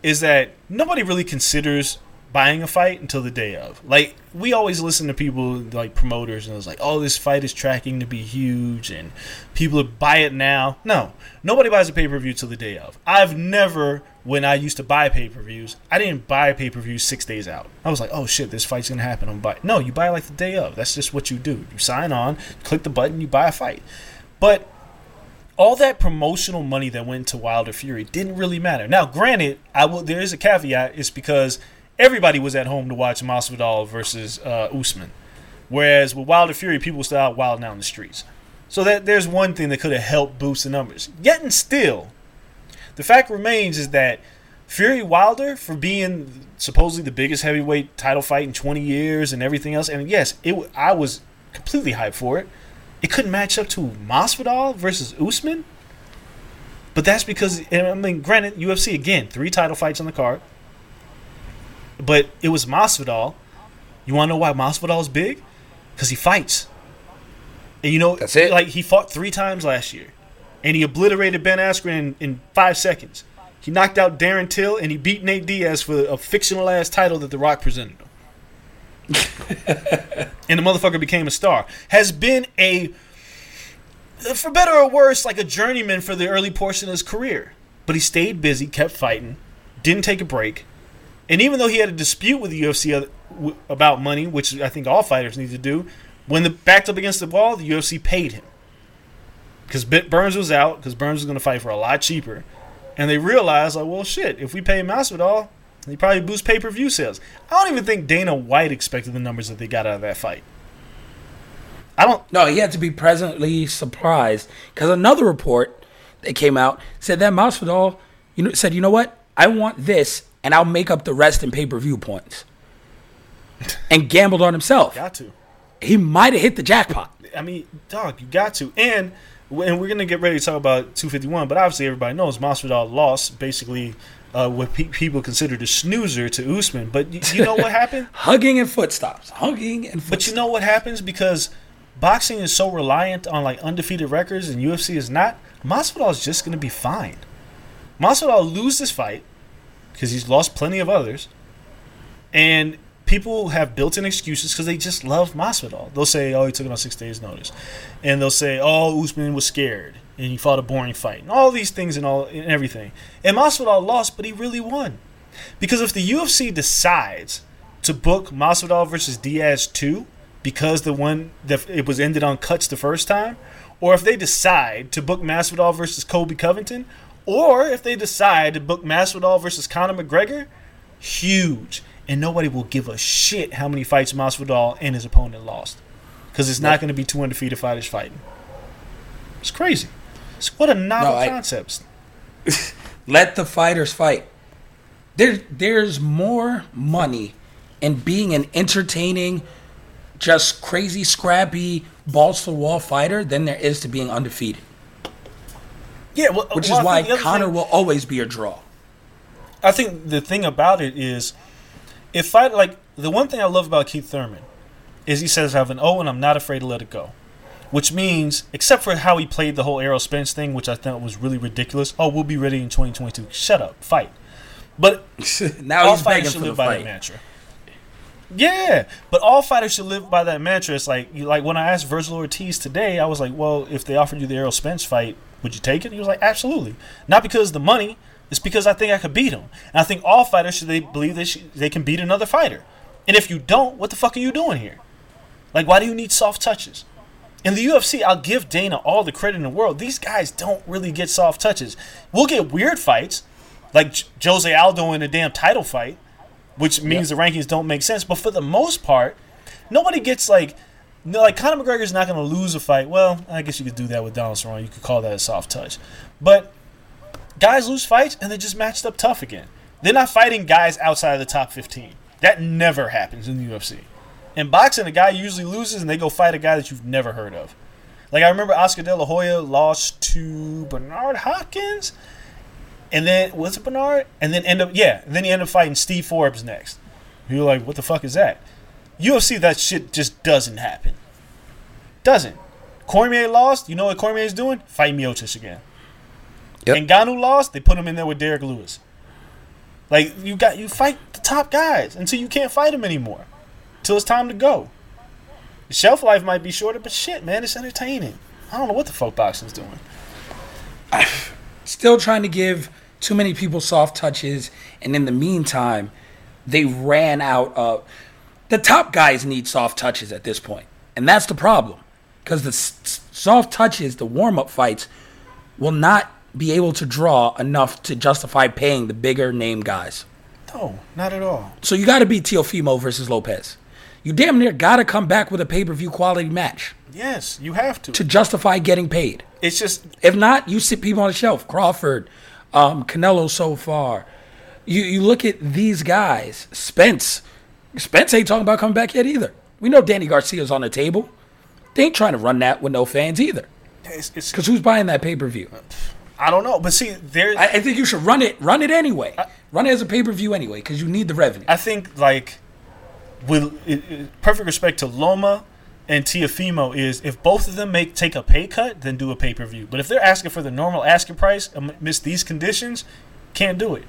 is that nobody really considers buying a fight until the day of. Like, we always listen to people, like promoters, and it's like, oh, this fight is tracking to be huge and people buy it now. No, nobody buys a pay-per-view till the day of. I've never, when I used to buy pay-per-views, I didn't buy pay-per-views 6 days out. I was like, oh shit, this fight's gonna happen, I'm gonna buy it. No, you buy like the day of. That's just what you do. You sign on, click the button, you buy a fight. But all that promotional money that went to Wilder Fury didn't really matter. Now, granted, there is a caveat. It's because everybody was at home to watch Masvidal versus Usman. Whereas with Wilder Fury, people were still out wilding out in the streets. So that there's one thing that could have helped boost the numbers. Yet and still, the fact remains is that Fury Wilder, for being supposedly the biggest heavyweight title fight in 20 years and everything else, and yes, I was completely hyped for it. It couldn't match up to Masvidal versus Usman. But that's because, I mean, granted, UFC, again, 3 title fights on the card. But it was Masvidal. You want to know why Masvidal is big? Because he fights. And you know, that's it. Like, he fought 3 times last year. And he obliterated Ben Askren in 5 seconds. He knocked out Darren Till, and he beat Nate Diaz for a fictional-ass title that The Rock presented him. And the motherfucker became a star. Has been a, for better or worse, like a journeyman for the early portion of his career. But he stayed busy, kept fighting, didn't take a break. And even though he had a dispute with the UFC about money, which I think all fighters need to do, when the backed up against the wall, the UFC paid him. Because Burns was out, because Burns was going to fight for a lot cheaper. And they realized, like, well, shit, if we pay Masvidal, he probably boosts pay-per-view sales. I don't even think Dana White expected the numbers that they got out of that fight. I don't. No, he had to be presently surprised. Because another report that came out said that Masvidal said, you know what, I want this, and I'll make up the rest in pay-per-view points. And gambled on himself. Got to. He might have hit the jackpot. I mean, dog, you got to. And we're going to get ready to talk about 251, but obviously everybody knows Masvidal lost basically what people considered a snoozer to Usman. But you know what happened? Hugging and foot stops. But you know what happens? Because boxing is so reliant on like undefeated records and UFC is not. Masvidal is just going to be fine. Masvidal will lose this fight, because he's lost plenty of others. And people have built-in excuses because they just love Masvidal. They'll say, oh, he took about 6 days' notice. And they'll say, oh, Usman was scared and he fought a boring fight. And all these things and everything. And Masvidal lost, but he really won. Because if the UFC decides to book Masvidal versus Diaz 2 because the one that it was ended on cuts the first time, or if they decide to book Masvidal versus Kobe Covington, or if they decide to book Masvidal versus Conor McGregor, huge. And nobody will give a shit how many fights Masvidal and his opponent lost. Because it's not going to be two undefeated fighters fighting. It's crazy. It's what a novel concept. Let the fighters fight. There's more money in being an entertaining, just crazy, scrappy, balls-to-the-wall fighter than there is to being undefeated. Yeah, well, which is why Conor will always be a draw. I think the thing about it is, if I like the one thing I love about Keith Thurman is he says, I have an O and I'm not afraid to let it go. Which means, except for how he played the whole Errol Spence thing, which I thought was really ridiculous. Oh, we'll be ready in 2022. Shut up. Fight. But now all fighters should live by that mantra. Yeah, but all fighters should live by that mantra. It's like when I asked Virgil Ortiz today, I was like, well, if they offered you the Errol Spence fight, would you take it? He was like, absolutely. Not because of the money. It's because I think I could beat him. And I think all fighters should they believe they can beat another fighter. And if you don't, what the fuck are you doing here? Like, why do you need soft touches? In the UFC, I'll give Dana all the credit in the world. These guys don't really get soft touches. We'll get weird fights, like Jose Aldo in a damn title fight, which means the rankings don't make sense. But for the most part, nobody gets like Conor McGregor's not going to lose a fight. Well, I guess you could do that with Donald Cerrone. You could call that a soft touch. But guys lose fights, and they're just matched up tough again. They're not fighting guys outside of the top 15. That never happens in the UFC. In boxing, a guy usually loses, and they go fight a guy that you've never heard of. Like, I remember Oscar De La Hoya lost to Bernard Hopkins, and then, was it Bernard? And then he ended up fighting Steve Forbes next. You're like, what the fuck is that? UFC, that shit just doesn't happen. Doesn't. Cormier lost. You know what Cormier's doing? Fight Miocic again. Yep. And Ngannou lost. They put him in there with Derek Lewis. Like, you fight the top guys until you can't fight them anymore. Till it's time to go. The shelf life might be shorter, but shit, man, it's entertaining. I don't know what the fuck boxing's doing. Still trying to give too many people soft touches, and in the meantime, they ran out of... The top guys need soft touches at this point, and that's the problem. Because the soft touches, the warm-up fights, will not be able to draw enough to justify paying the bigger name guys. No, not at all. So you got to beat Teofimo versus Lopez. You damn near got to come back with a pay-per-view quality match. Yes, you have to. To justify getting paid. It's just... If not, you sit people on the shelf. Crawford, Canelo so far. You look at these guys. Spence. Spence ain't talking about coming back yet either. We know Danny Garcia's on the table. They ain't trying to run that with no fans either. Because who's buying that pay-per-view? I don't know. But see, there's... I think you should run it. Run it anyway. Run it as a pay-per-view anyway because you need the revenue. I think, like... With perfect respect to Loma and Teofimo is if both of them take a pay cut, then do a pay-per-view. But if they're asking for the normal asking price amidst these conditions, can't do it.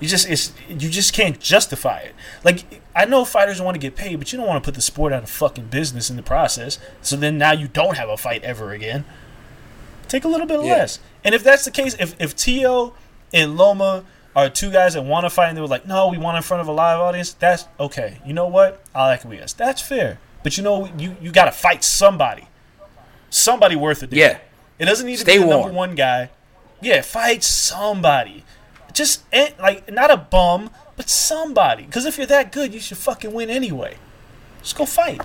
You just can't justify it. Like, I know fighters want to get paid, but you don't want to put the sport out of fucking business in the process. So then now you don't have a fight ever again. Take a little bit less. And if that's the case, if Teo and Loma are two guys that want to fight and they were like, no, we want in front of a live audience, that's okay. You know what? I'll acquiesce. That's fair. But you know, you got to fight somebody. Somebody worth a deal. Yeah. It doesn't need to be the number one guy. Yeah, fight somebody. Just, like, not a bum, but somebody. Because if you're that good, you should fucking win anyway. Just go fight.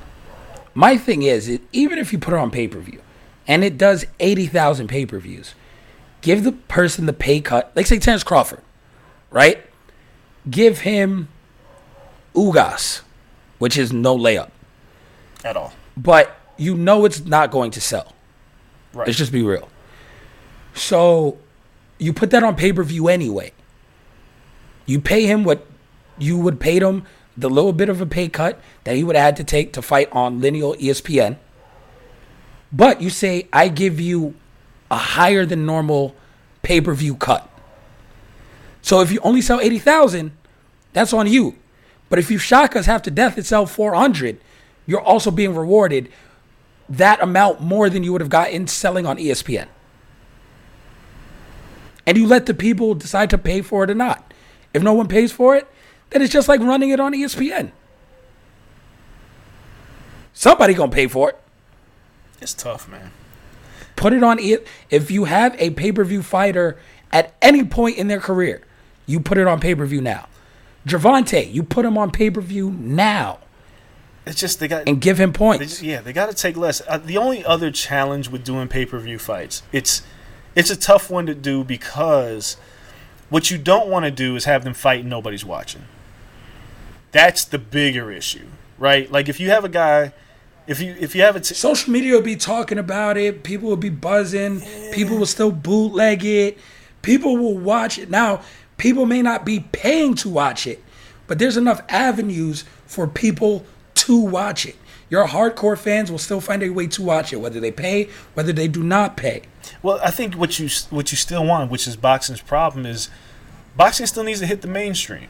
My thing is, even if you put it on pay-per-view, and it does 80,000 pay-per-views, give the person the pay cut. Like, say, Terrence Crawford. Right? Give him Ugas, which is no layup. At all. But you know it's not going to sell. Right. Let's just be real. So you put that on pay-per-view anyway. You pay him what you would pay him, the little bit of a pay cut that he would have had to take to fight on lineal ESPN. But you say, I give you a higher than normal pay-per-view cut. So if you only sell 80,000, that's on you. But if you shock us half to death and sell 400, you're also being rewarded that amount more than you would have gotten selling on ESPN. And you let the people decide to pay for it or not. If no one pays for it, then it's just like running it on ESPN. Somebody gonna pay for it. It's tough, man. Put it on it. If you have a pay-per-view fighter at any point in their career, you put it on pay-per-view now. Gervonta, you put him on pay-per-view now. It's just they got and give him points. They got to take less. The only other challenge with doing pay-per-view fights, it's a tough one to do because what you don't want to do is have them fight and nobody's watching. That's the bigger issue, right? Like if you have a guy, if you have a social media will be talking about it, people will be buzzing, people will still bootleg it. People will watch it. Now, people may not be paying to watch it, but there's enough avenues for people to watch it. your hardcore fans will still find a way to watch it, whether they pay, whether they do not pay. Well, I think what you still want, which is boxing's problem, is boxing still needs to hit the mainstream.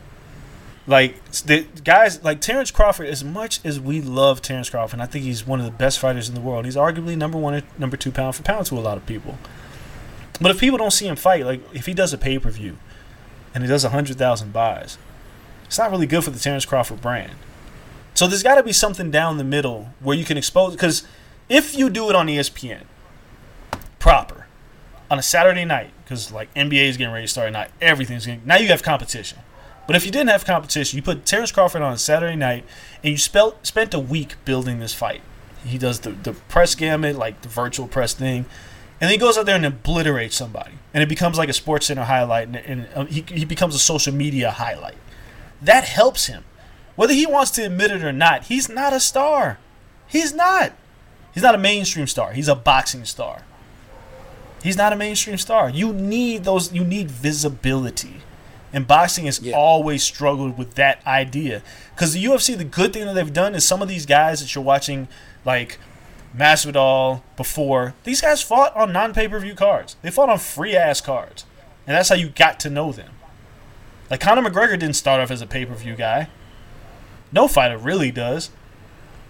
Like, the guys like Terrence Crawford, as much as we love Terrence Crawford, and I think he's one of the best fighters in the world, he's arguably number one and number two pound for pound to a lot of people. But if people don't see him fight, like if he does a pay-per-view and he does 100,000 buys, it's not really good for the Terrence Crawford brand. So there's got to be something down the middle where you can expose, because if you do it on ESPN proper on a Saturday night, because like NBA is getting ready to start, now you have competition. But if you didn't have competition, you put Terrence Crawford on a Saturday night, and you spent a week building this fight. He does the press gamut, like the virtual press thing, and then he goes out there and obliterates somebody, and it becomes like a SportsCenter highlight, and he becomes a social media highlight. That helps him. Whether he wants to admit it or not, he's not a star. He's not. He's not a mainstream star. He's a boxing star. He's not a mainstream star. You need those. You need visibility. And boxing has always struggled with that idea. Because the UFC, the good thing that they've done is some of these guys that you're watching, like Masvidal before, these guys fought on non-pay-per-view cards. They fought on free-ass cards. And that's how you got to know them. Like, Conor McGregor didn't start off as a pay-per-view guy. No fighter really does.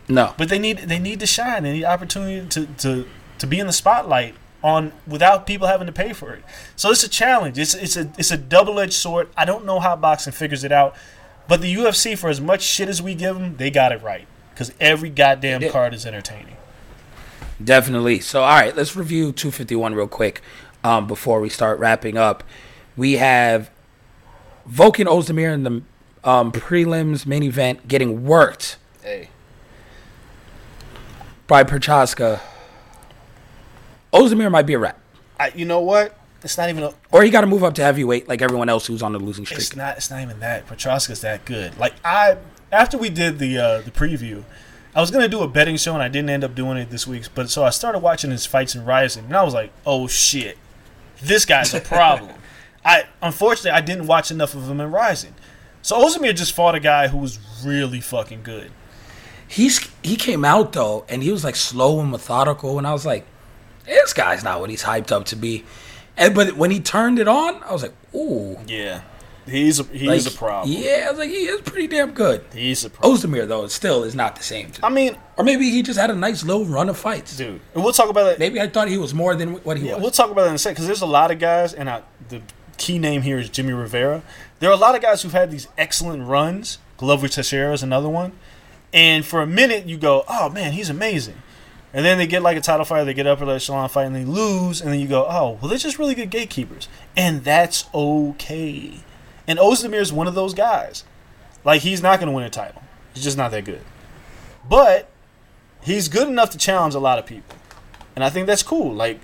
No. But they need to shine. They need opportunity to be in the spotlight on without people having to pay for it. So it's a challenge. It's a double-edged sword. I don't know how boxing figures it out, but the UFC, for as much shit as we give them, they got it right, because every goddamn card is entertaining. Definitely. So, all right, let's review 251 real quick before we start wrapping up. We have Volkan Ozdemir in the prelims main event getting worked by Prochazka. Ozdemir might be a wrap. You know what? It's not even. Or he got to move up to heavyweight like everyone else who's on the losing streak. It's not even that. Prochazka's that good. Like, after we did the preview, I was gonna do a betting show and I didn't end up doing it this week. But so I started watching his fights in Rising, and I was like, oh shit, this guy's a problem. Unfortunately I didn't watch enough of him in Rising. So Ozdemir just fought a guy who was really fucking good. He came out though, and he was like slow and methodical, and I was like, this guy's not what he's hyped up to be. But when he turned it on, I was like, ooh. Yeah. He's a problem. Yeah, I was like, he is pretty damn good. He's a problem. Ozdemir, though, still is not the same. I mean... Or maybe he just had a nice little run of fights. Dude, and we'll talk about that. Maybe I thought he was more than what he was. We'll talk about that in a second, because there's a lot of guys, and the key name here is Jimmy Rivera. There are a lot of guys who've had these excellent runs. Glover Teixeira is another one. And for a minute, you go, oh, man, he's amazing. And then they get like a title fight, they get upper echelon fight, and they lose. And then you go, oh, well, they're just really good gatekeepers. And that's okay. And Ozdemir is one of those guys. Like, he's not going to win a title. He's just not that good. But he's good enough to challenge a lot of people. And I think that's cool. Like,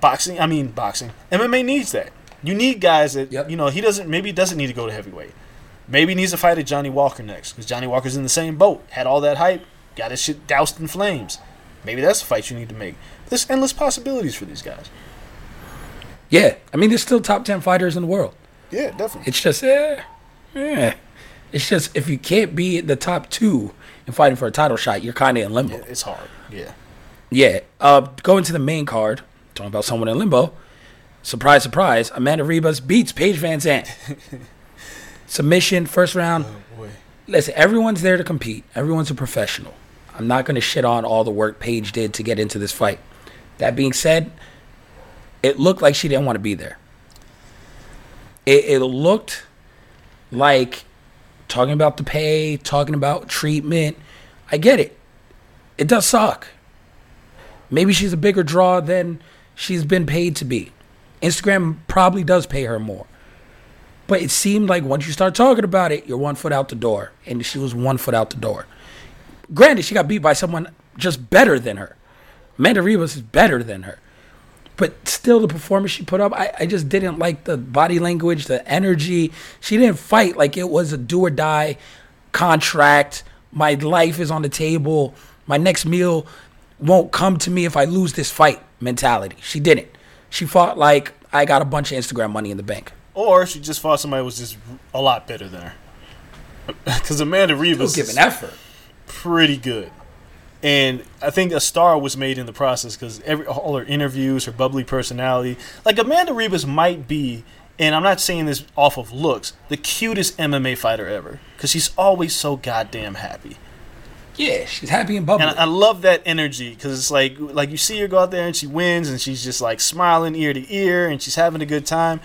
boxing. MMA needs that. You need guys that, you know, he doesn't need to go to heavyweight. Maybe he needs to fight at Johnny Walker next, because Johnny Walker's in the same boat. Had all that hype. Got his shit doused in flames. Maybe that's the fight you need to make. There's endless possibilities for these guys. Yeah. I mean, there's still top 10 fighters in the world. Yeah, definitely. It's just, It's just, if you can't be in the top 2 and fighting for a title shot, you're kind of in limbo. Yeah, it's hard. Yeah. Yeah. Going to the main card, talking about someone in limbo, surprise, surprise, Amanda Ribas beats Paige VanZant. Submission, first round. Oh, boy. Listen, everyone's there to compete. Everyone's a professional. I'm not going to shit on all the work Paige did to get into this fight. That being said, it looked like she didn't want to be there. It looked like, talking about the pay, talking about treatment, I get it. It does suck. Maybe she's a bigger draw than she's been paid to be. Instagram probably does pay her more. But it seemed like once you start talking about it, you're one foot out the door. And she was one foot out the door. Granted, she got beat by someone just better than her. Amanda Ribas is better than her. But still, the performance she put up, I just didn't like the body language, the energy. She didn't fight like it was a do-or-die contract. My life is on the table. My next meal won't come to me if I lose this fight mentality. She didn't. She fought like I got a bunch of Instagram money in the bank. Or she just fought somebody who was just a lot better than her. Because Amanda Ribas is pretty good. And I think a star was made in the process because all her interviews, her bubbly personality. Like, Amanda Ribas might be, and I'm not saying this off of looks, the cutest MMA fighter ever because she's always so goddamn happy. Yeah, she's happy and bubbly. And I love that energy because it's like you see her go out there and she wins and she's just like smiling ear to ear and she's having a good time.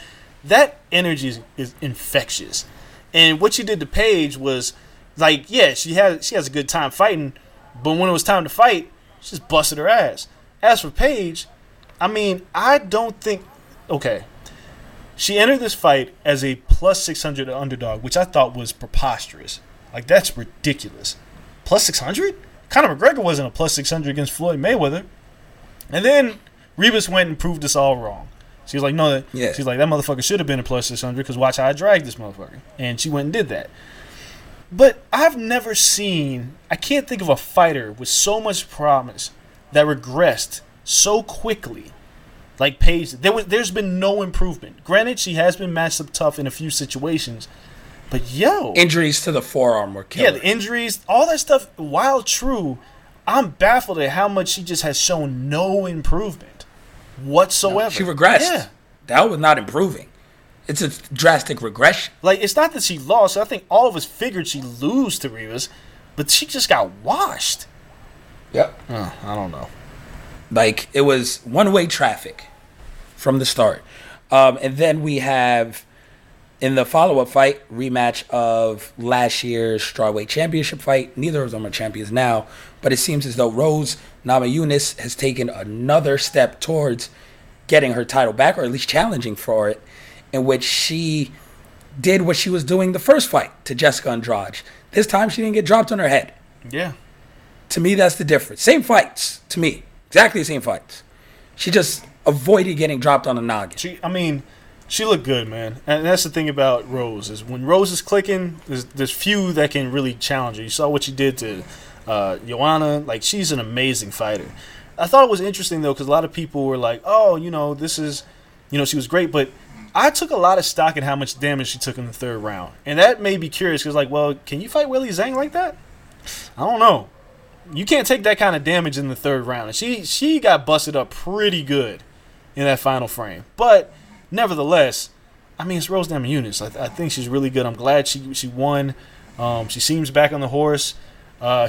That energy is infectious. And what she did to Paige was like, yeah, she has a good time fighting, but when it was time to fight, she just busted her ass. As for Paige, I mean, I don't think... Okay. She entered this fight as a plus 600 underdog, which I thought was preposterous. Like, that's ridiculous. Plus 600? Conor McGregor wasn't a plus 600 against Floyd Mayweather. And then Ribas went and proved us all wrong. She was like, no, yeah. She's like, that motherfucker should have been a plus 600 because watch how I dragged this motherfucker. And she went and did that. But I've never seen, I can't think of a fighter with so much promise that regressed so quickly like Paige. There's been no improvement. Granted, she has been matched up tough in a few situations, but yo. Injuries to the forearm were killers. Yeah, the injuries, all that stuff, while true, I'm baffled at how much she just has shown no improvement whatsoever. No, she regressed. Yeah. That was not improving. It's a drastic regression. Like, it's not that she lost. I think all of us figured she'd lose to Ribas, but she just got washed. Yep. I don't know. Like, it was one-way traffic from the start. And then we have, in the follow-up fight, rematch of last year's strawweight championship fight. Neither of them are champions now, but it seems as though Rose Namajunas has taken another step towards getting her title back, or at least challenging for it, in which she did what she was doing the first fight to Jessica Andrade. This time she didn't get dropped on her head. Yeah. To me, that's the difference. Same fights to me. Exactly the same fights. She just avoided getting dropped on the noggin. She looked good, man. And that's the thing about Rose is when Rose is clicking, there's few that can really challenge her. You saw what she did to Joanna. Like, she's an amazing fighter. I thought it was interesting, though, because a lot of people were like, oh, this is, she was great, but I took a lot of stock in how much damage she took in the third round. And that made me curious because, can you fight Willie Zhang like that? I don't know. You can't take that kind of damage in the third round. And she got busted up pretty good in that final frame. But nevertheless, I mean, it's Rose Namajunas. I think she's really good. I'm glad she won. She seems back on the horse.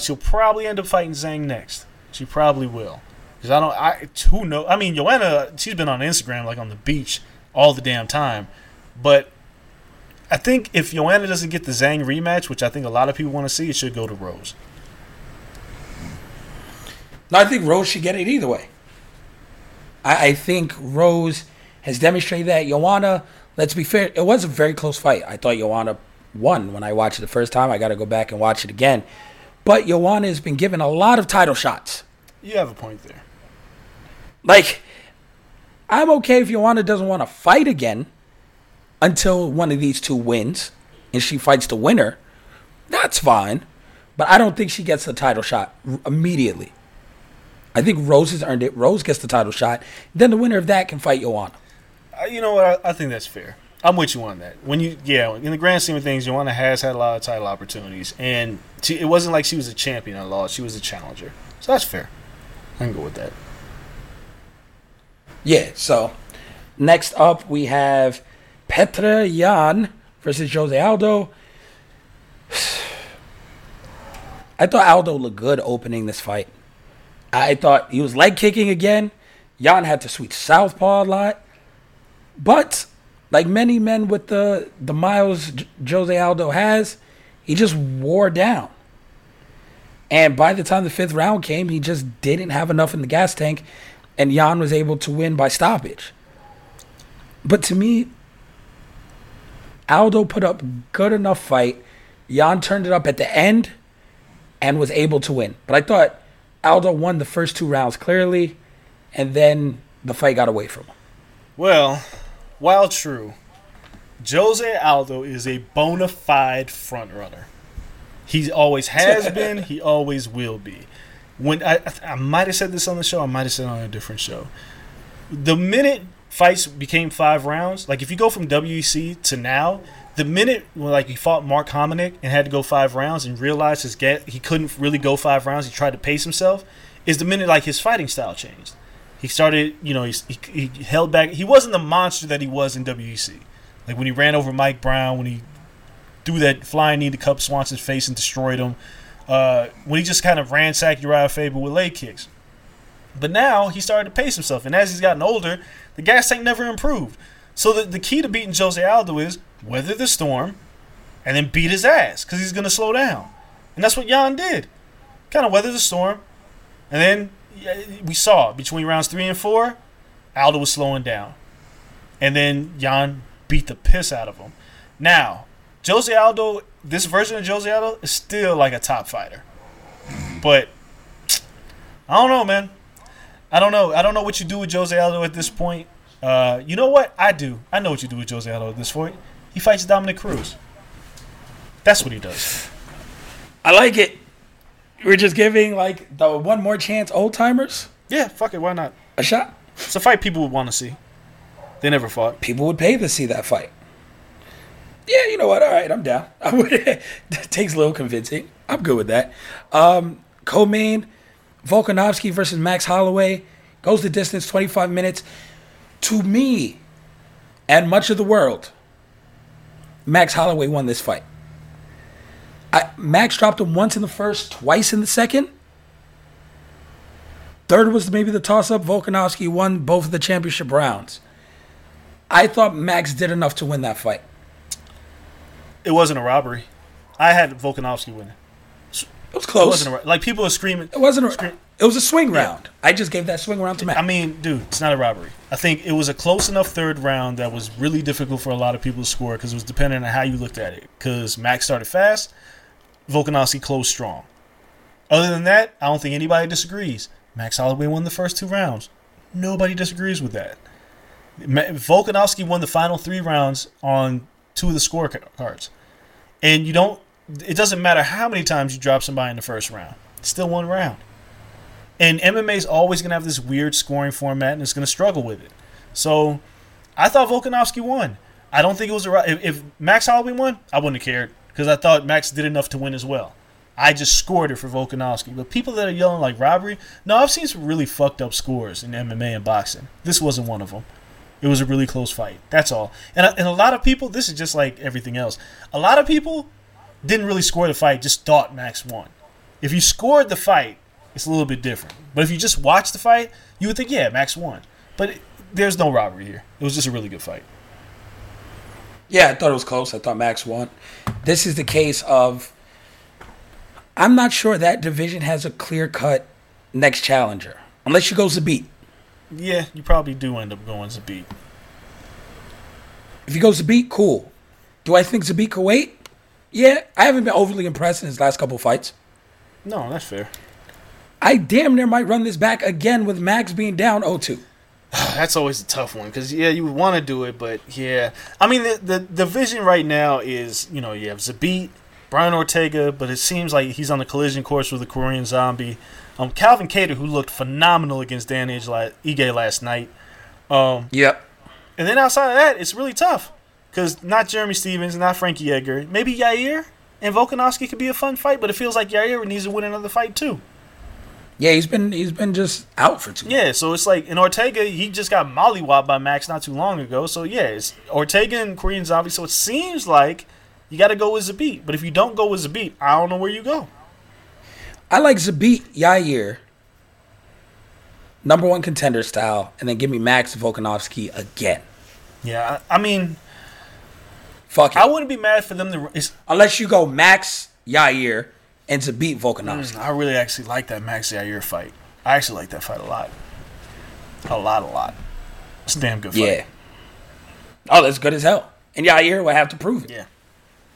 She'll probably end up fighting Zhang next. She probably will. Because who knows? I mean, Joanna, she's been on Instagram like on the beach all the damn time. But I think if Joanna doesn't get the Zhang rematch, which I think a lot of people want to see, it should go to Rose. No, I think Rose should get it either way. I think Rose has demonstrated that. Joanna, let's be fair, it was a very close fight. I thought Joanna won when I watched it the first time. I got to go back and watch it again. But Joanna has been given a lot of title shots. You have a point there. Like, I'm okay if Joanna doesn't want to fight again until one of these two wins and she fights the winner. That's fine. But I don't think she gets the title shot immediately. I think Rose has earned it. Rose gets the title shot. Then the winner of that can fight Joanna. You know what? I think that's fair. I'm with you on that. In the grand scheme of things, Joanna has had a lot of title opportunities. And it wasn't like she was a champion at all. She was a challenger. So that's fair. I can go with that. Yeah, so next up we have Petr Yan versus Jose Aldo. I thought Aldo looked good opening this fight. I thought he was leg kicking again. Yan had to switch southpaw a lot. But like many men with the miles Jose Aldo has, he just wore down. And by the time the fifth round came, he just didn't have enough in the gas tank. And Yan was able to win by stoppage. But to me, Aldo put up good enough fight. Yan turned it up at the end and was able to win. But I thought Aldo won the first two rounds clearly, and then the fight got away from him. Well, while true, Jose Aldo is a bona fide frontrunner. He always has been. He always will be. When I might have said this on the show. I might have said it on a different show. The minute fights became 5 rounds, like if you go from WEC to now, The minute like he fought Mark Hominick and had to go 5 rounds and realized his he couldn't really go 5 rounds, he tried to pace himself, is the minute like his fighting style changed. He started, you know, he held back. He wasn't the monster that he was in WEC. Like when he ran over Mike Brown, when he threw that flying knee to Cub Swanson's face and destroyed him, when he just kind of ransacked Uriah Faber with leg kicks. But now he started to pace himself, and as he's gotten older, the gas tank never improved. So the key to beating Jose Aldo is weather the storm and then beat his ass because he's going to slow down. And that's what Yan did. Kind of weather the storm, and then we saw between rounds 3 and 4, Aldo was slowing down. And then Yan beat the piss out of him. Now, Jose Aldo, this version of Jose Aldo is still like a top fighter. But I don't know, man. I don't know what you do with Jose Aldo at this point. You know what? I do. I know what you do with Jose Aldo at this point. He fights Dominic Cruz. That's what he does. I like it. We're just giving, like, the one more chance old-timers? Yeah, fuck it. Why not? A shot? It's a fight people would want to see. They never fought. People would pay to see that fight. Yeah, you know what? All right, I'm down. I would. That takes a little convincing. I'm good with that. Co-main, Volkanovski versus Max Holloway. Goes the distance, 25 minutes. To me, and much of the world, Max Holloway won this fight. Max dropped him once in the first, twice in the second. Third was maybe the toss-up. Volkanovski won both of the championship rounds. I thought Max did enough to win that fight. It wasn't a robbery. I had Volkanovski winning. It was close. It wasn't a, like people were screaming. It wasn't a scream. It was a swing round. I just gave that swing round to Max. I mean, dude, it's not a robbery. I think it was a close enough third round that was really difficult for a lot of people to score because it was dependent on how you looked at it. Because Max started fast, Volkanovski closed strong. Other than that, I don't think anybody disagrees. Max Holloway won the first 2 rounds. Nobody disagrees with that. Volkanovski won the final 3 rounds on 2 of the scorecards. And you don't. It doesn't matter how many times you drop somebody in the first round. It's still 1 round. And MMA is always going to have this weird scoring format, and it's going to struggle with it. So I thought Volkanovski won. I don't think it was a – if Max Holloway won, I wouldn't have cared because I thought Max did enough to win as well. I just scored it for Volkanovski. But people that are yelling like robbery – no, I've seen some really fucked up scores in MMA and boxing. This wasn't one of them. It was a really close fight. That's all. And a lot of people – this is just like everything else. A lot of people didn't really score the fight, just thought Max won. If you scored the fight, it's a little bit different. But if you just watch the fight, you would think, yeah, Max won. But there's no robbery here. It was just a really good fight. Yeah, I thought it was close. I thought Max won. This is the case of I'm not sure that division has a clear-cut next challenger. Unless you go Zabit. Yeah, you probably do end up going Zabit. If you go Zabit, cool. Do I think Zabit could wait? Yeah, I haven't been overly impressed in his last couple fights. No, that's fair. I damn near might run this back again with Max being down 0-2. That's always a tough one because, yeah, you would want to do it, but, yeah. I mean, the vision right now is, you know, you have Zabit, Brian Ortega, but it seems like he's on the collision course with the Korean Zombie. Calvin Kattar, who looked phenomenal against Dan Ige last night. Yep. And then outside of that, it's really tough because not Jeremy Stevens, not Frankie Edgar. Maybe Yair and Volkanovski could be a fun fight, but it feels like Yair needs to win another fight, too. Yeah, he's been just out for 2 months. Yeah, so it's like, and Ortega, he just got mollywopped by Max not too long ago. So, yeah, it's Ortega and Korean Zombie. So it seems like you got to go with Zabit. But if you don't go with Zabit, I don't know where you go. I like Zabit, Yair, #1 contender style, and then give me Max Volkanovski again. Yeah, I mean, fuck it. I wouldn't be mad for them to. Unless you go Max, Yair, and Zabit Volkanovski. I really actually like that Max Yair fight. I actually like that fight a lot. A lot. It's a damn good fight. Yeah. Oh, that's good as hell. And Yair will have to prove it. Yeah.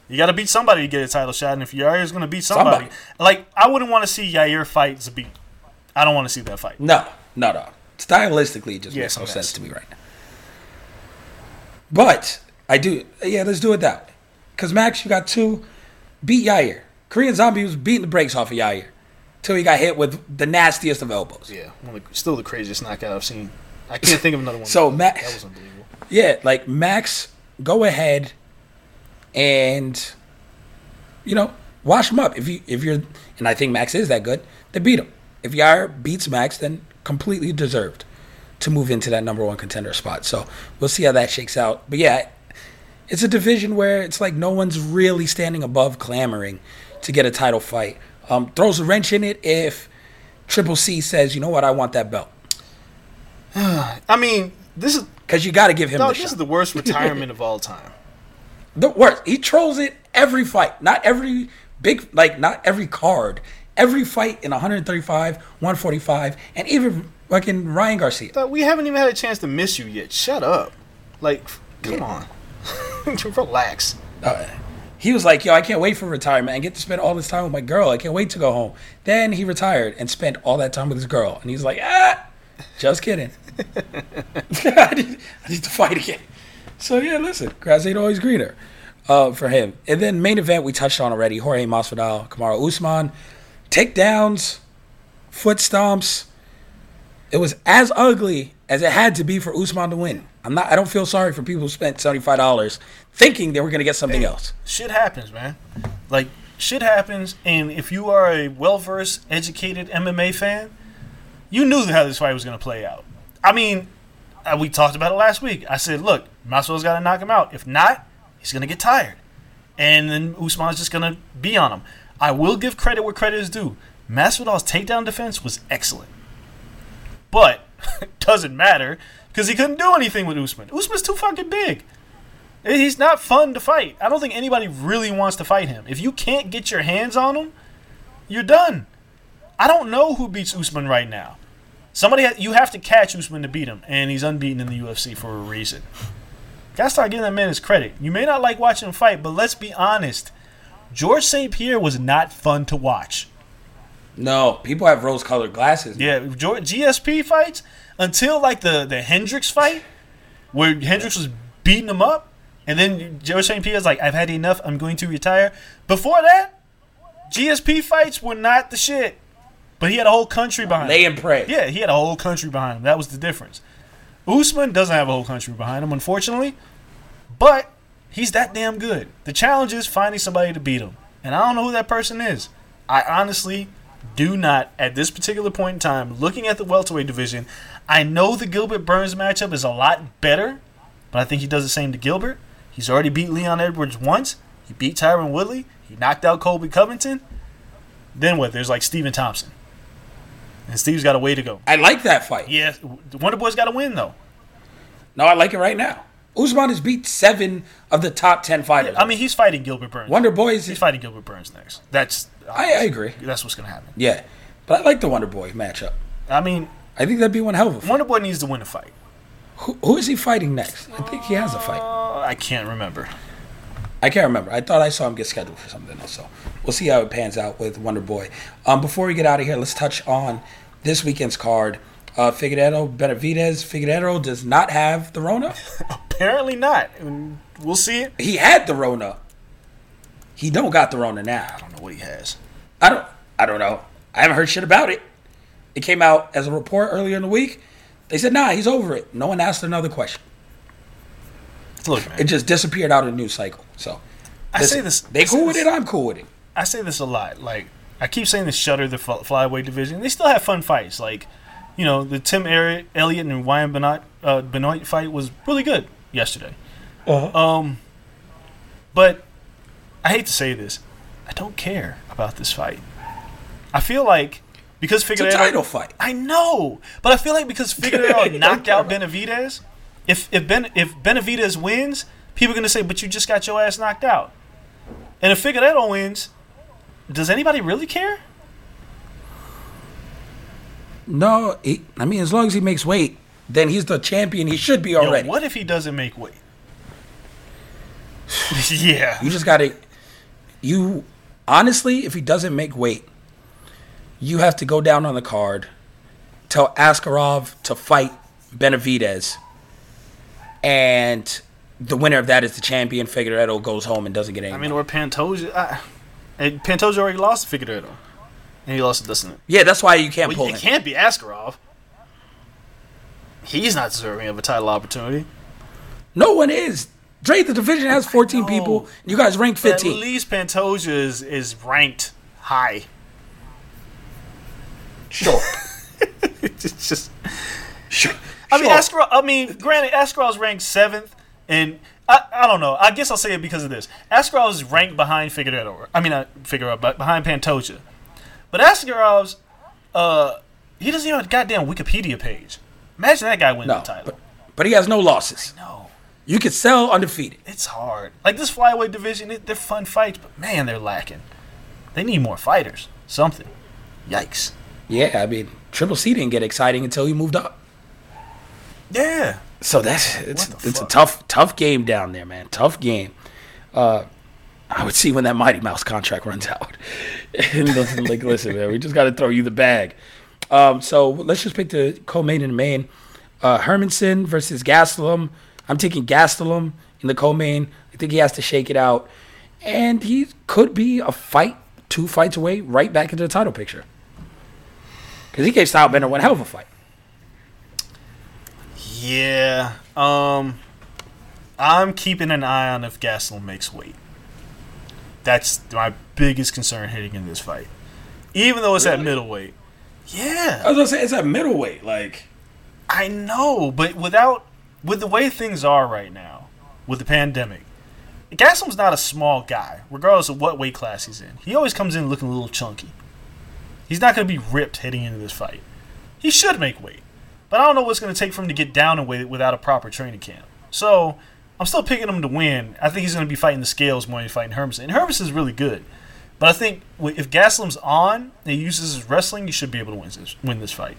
You got to beat somebody to get a title shot. And if Yair's going to beat somebody. Like, I wouldn't want to see Yair fight Zabit. I don't want to see that fight. No. Stylistically, it just makes no sense to me right now. But, I do. Yeah, let's do it that way. Because Max, you got 2. Beat Yair. Korean Zombie was beating the brakes off of Yair till he got hit with the nastiest of elbows. Yeah, still the craziest knockout I've seen. I can't think of another one. So Max, that was unbelievable. Yeah, like Max, go ahead, and, you know, wash him up. If you're, and I think Max is that good, then beat him. If Yair beats Max, then completely deserved to move into that number one contender spot. So we'll see how that shakes out. But yeah, it's a division where it's like no one's really standing above clamoring to get a title fight. Throws a wrench in it if Triple C says, you know what, I want that belt. I mean, this is... Because you got to give him this shot. This is the worst retirement of all time. The worst. He trolls it every fight. Not every big... Like, not every card. Every fight in 135, 145, and even fucking Ryan Garcia. We haven't even had a chance to miss you yet. Shut up. Like, come on. Relax. He was like, yo, I can't wait for retirement. I get to spend all this time with my girl. I can't wait to go home. Then he retired and spent all that time with his girl. And he's like, just kidding. I need to fight again. So, yeah, listen, grass ain't always greener for him. And then main event we touched on already, Jorge Masvidal, Kamaru Usman. Takedowns, foot stomps. It was as ugly as it had to be for Usman to win. I don't feel sorry for people who spent $75 thinking they were going to get something else. Shit happens, man. Like, shit happens, and if you are a well-versed, educated MMA fan, you knew how this fight was going to play out. I mean, we talked about it last week. I said, look, Masvidal's got to knock him out. If not, he's going to get tired. And then Usman's just going to be on him. I will give credit where credit is due. Masvidal's takedown defense was excellent. But it doesn't matter because he couldn't do anything with Usman. Usman's too fucking big. He's not fun to fight. I don't think anybody really wants to fight him. If you can't get your hands on him, you're done. I don't know who beats Usman right now. You have to catch Usman to beat him, and he's unbeaten in the UFC for a reason. Gotta start giving that man his credit. You may not like watching him fight, but let's be honest. Georges St. Pierre was not fun to watch. No, people have rose-colored glasses. Man. Yeah, GSP fights, until like the Hendricks fight, where Hendricks was beating him up, and then Georges St. Pierre's like, I've had enough, I'm going to retire. Before that, GSP fights were not the shit, but he had a whole country behind him. Lay and pray. Yeah, he had a whole country behind him. That was the difference. Usman doesn't have a whole country behind him, unfortunately, but... he's that damn good. The challenge is finding somebody to beat him. And I don't know who that person is. I honestly do not, at this particular point in time, looking at the welterweight division, I know the Gilbert Burns matchup is a lot better, but I think he does the same to Gilbert. He's already beat Leon Edwards once. He beat Tyron Woodley. He knocked out Colby Covington. Then what? There's like Stephen Thompson. And Steve's got a way to go. I like that fight. Yeah. The Wonder Boy's got to win, though. No, I like it right now. Usman has beat 7 of the top 10 fighters. Yeah, I mean, he's fighting Gilbert Burns. Wonder Boy is... He's fighting Gilbert Burns next. That's... I agree. That's what's going to happen. Yeah. But I like the Wonder Boy matchup. I mean... I think that'd be one hell of a fight. Wonder Boy needs to win a fight. Who is he fighting next? I think he has a fight. I can't remember. I thought I saw him get scheduled for something else. So we'll see how it pans out with Wonder Boy. Before we get out of here, let's touch on this weekend's card. Figueiredo, Benavidez. Figueiredo does not have the Rona. Apparently not. We'll see it. He had the Rona. He don't got the Rona now. I don't know what he has. I don't know. I haven't heard shit about it. It came out as a report earlier in the week. They said, nah, he's over it. No one asked another question. Look, man. It just disappeared out of the news cycle. So I'm cool with it. I say this a lot. Like, I keep saying this Shudder, the flyweight division. They still have fun fights. Like, you know, the Tim Elliott and Ryan Benoit fight was really good yesterday. Uh-huh. But I hate to say this. I don't care about this fight. I feel like because Figueiredo... It's a title fight. I know. But I feel like because Figueiredo knocked out Benavidez, if Benavidez wins, people are going to say, but you just got your ass knocked out. And if Figueiredo wins, does anybody really care? No, as long as he makes weight, then he's the champion. He should be already. Yo, what if he doesn't make weight? Yeah. You just got to... You... Honestly, if he doesn't make weight, you have to go down on the card, tell Askarov to fight Benavidez, and the winner of that is the champion. Figueiredo goes home and doesn't get anything. I mean, or Pantoja... Pantoja already lost to Figueiredo. And he lost it, doesn't it? Yeah, that's why you can't pull him. It can't be Askarov. He's not deserving of a title opportunity. No one is. Drake, the division has 14 people. You guys ranked 15. At least Pantoja is ranked high. Sure. It's just sure. I mean, Askarov. I mean, granted, Askarov's ranked 7th, and I don't know. I guess I'll say it because of this. Askarov is ranked behind Figueiredo. I mean, not Figueiredo, but behind Pantoja. But Askarov's, he doesn't even have a goddamn Wikipedia page. Imagine that guy winning the title. But he has no losses. No. You could sell undefeated. It's hard. Like, this flyweight division, they're fun fights, but, man, they're lacking. They need more fighters. Something. Yikes. Yeah, I mean, Triple C didn't get exciting until he moved up. Yeah. So it's a tough game down there, man. Tough game. I would see when that Mighty Mouse contract runs out. Like, listen, man, we just got to throw you the bag. So let's just pick the co-main and the main. Hermanson versus Gastelum. I'm taking Gastelum in the co-main. I think he has to shake it out. And he could be a fight, 2 fights away, right back into the title picture. Because he gave Stylebender one hell of a fight. Yeah. I'm keeping an eye on if Gastelum makes weight. That's my biggest concern heading in this fight. Even though it's at middleweight. Yeah. I was going to say, it's at middleweight. Like, I know, but with the way things are right now, with the pandemic, Gastelum's not a small guy, regardless of what weight class he's in. He always comes in looking a little chunky. He's not going to be ripped heading into this fight. He should make weight, but I don't know what's going to take for him to get down in weight without a proper training camp. So I'm still picking him to win. I think he's going to be fighting the scales more than fighting Hermanson. And Hermanson's really good, but I think if Gastelum's on and he uses his wrestling, he should be able to win this fight.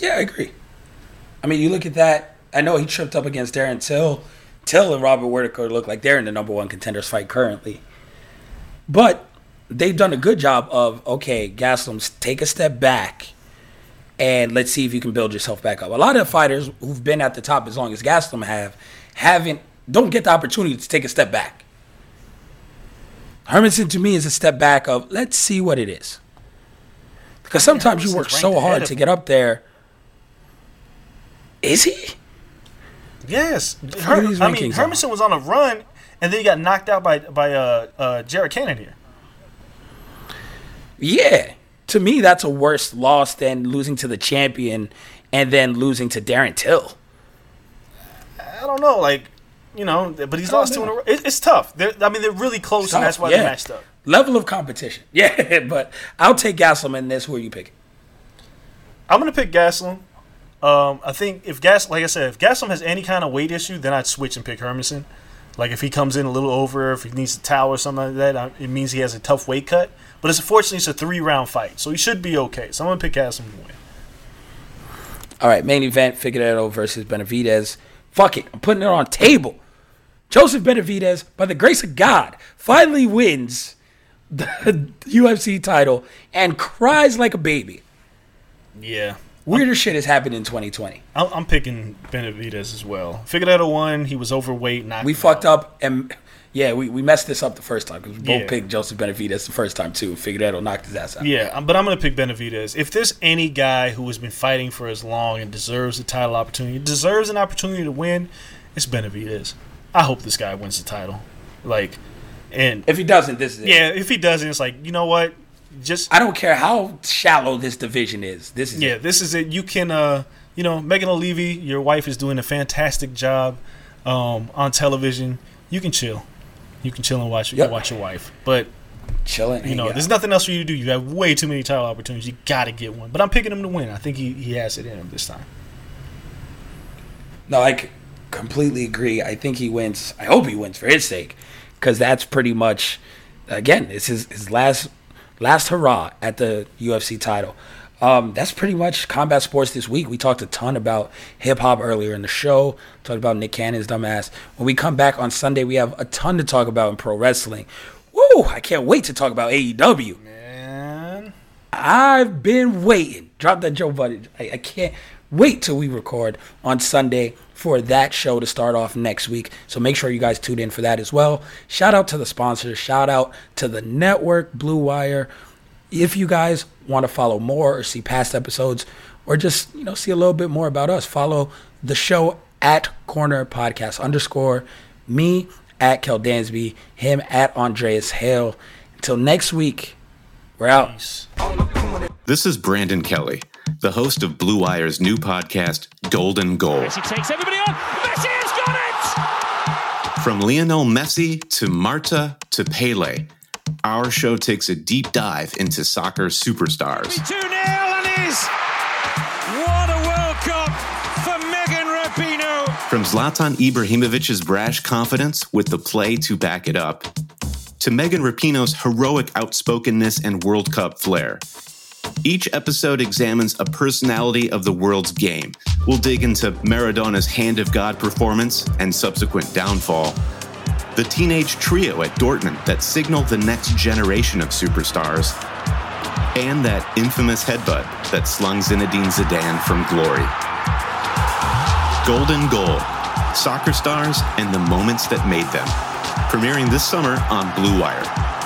Yeah, I agree. I mean, you look at that. I know he tripped up against Darren Till. Till and Robert Whittaker look like they're in the number 1 contenders fight currently. But they've done a good job of, okay, Gastelum, take a step back, and let's see if you can build yourself back up. A lot of fighters who've been at the top as long as Gastelum don't get the opportunity to take a step back. Hermanson, to me, is a step back of, let's see what it is. Because sometimes you work so hard to get up there. Is he? Yes. Hermanson was on a run, and then he got knocked out by Jared Cannon here. Yeah. To me, that's a worse loss than losing to the champion and then losing to Darren Till. I don't know. Like, you know, but he's lost 2 in a row. It's tough. They're really close, and that's why they matched up. Level of competition. Yeah, but I'll take Gastelum in this. Who are you picking? I'm going to pick Gastelum. I think if Gastelum has any kind of weight issue, then I'd switch and pick Hermanson. Like, if he comes in a little over, if he needs a towel or something like that, it means he has a tough weight cut. But unfortunately, it's a 3-round fight, so he should be okay. So I'm going to pick Gastelum to win. All right, main event, Figueiredo versus Benavidez. Fuck it. I'm putting it on table. Joseph Benavidez, by the grace of God, finally wins the UFC title and cries like a baby. Yeah. Weirder shit has happened in 2020. I'm picking Benavidez as well. Figueiredo won. He was overweight. We fucked up. And yeah, we messed this up the first time because we both picked Joseph Benavidez the first time too. Figueiredo knocked his ass out. Yeah, but I'm going to pick Benavidez. If there's any guy who has been fighting for as long and deserves a title opportunity, deserves an opportunity to win, it's Benavidez. I hope this guy wins the title. Like... And if he doesn't, this is it. Yeah, if he doesn't, it's like, you know what? I don't care how shallow this division is. This is it. This is it. You can, Megan O'Leary, your wife is doing a fantastic job on television. You can chill. You can chill and watch. You can watch your wife. But chilling, there's nothing else for you to do. You have way too many title opportunities. You got to get one. But I'm picking him to win. I think he has it in him this time. No, I completely agree. I think he wins. I hope he wins for his sake. Because that's pretty much, again, it's his last hurrah at the UFC title. That's pretty much combat sports this week. We talked a ton about hip-hop earlier in the show. Talked about Nick Cannon's dumbass. When we come back on Sunday, we have a ton to talk about in pro wrestling. Woo! I can't wait to talk about AEW. Man. I've been waiting. Drop that Joe Budden. I can't wait till we record on Sunday for that show to start off next week. So make sure you guys tune in for that as well. Shout out to the sponsors. Shout out to the network, Blue Wire. If you guys want to follow more or see past episodes or just see a little bit more about us, follow the show at Corner Podcast _ me at Kel Dansby, him at Andreas Hale. Until next week, we're out. This is Brandon Kelly, the host of Blue Wire's new podcast, Golden Goal. Messi takes everybody on. Messi has got it! From Lionel Messi to Marta to Pele, our show takes a deep dive into soccer superstars. 2-0 and is... What a World Cup for Megan Rapinoe! From Zlatan Ibrahimovic's brash confidence with the play to back it up, to Megan Rapinoe's heroic outspokenness and World Cup flair. Each episode examines a personality of the world's game. We'll dig into Maradona's Hand of God performance and subsequent downfall, the teenage trio at Dortmund that signaled the next generation of superstars, and that infamous headbutt that slung Zinedine Zidane from glory. Golden Goal, soccer stars and the moments that made them. Premiering this summer on Blue Wire.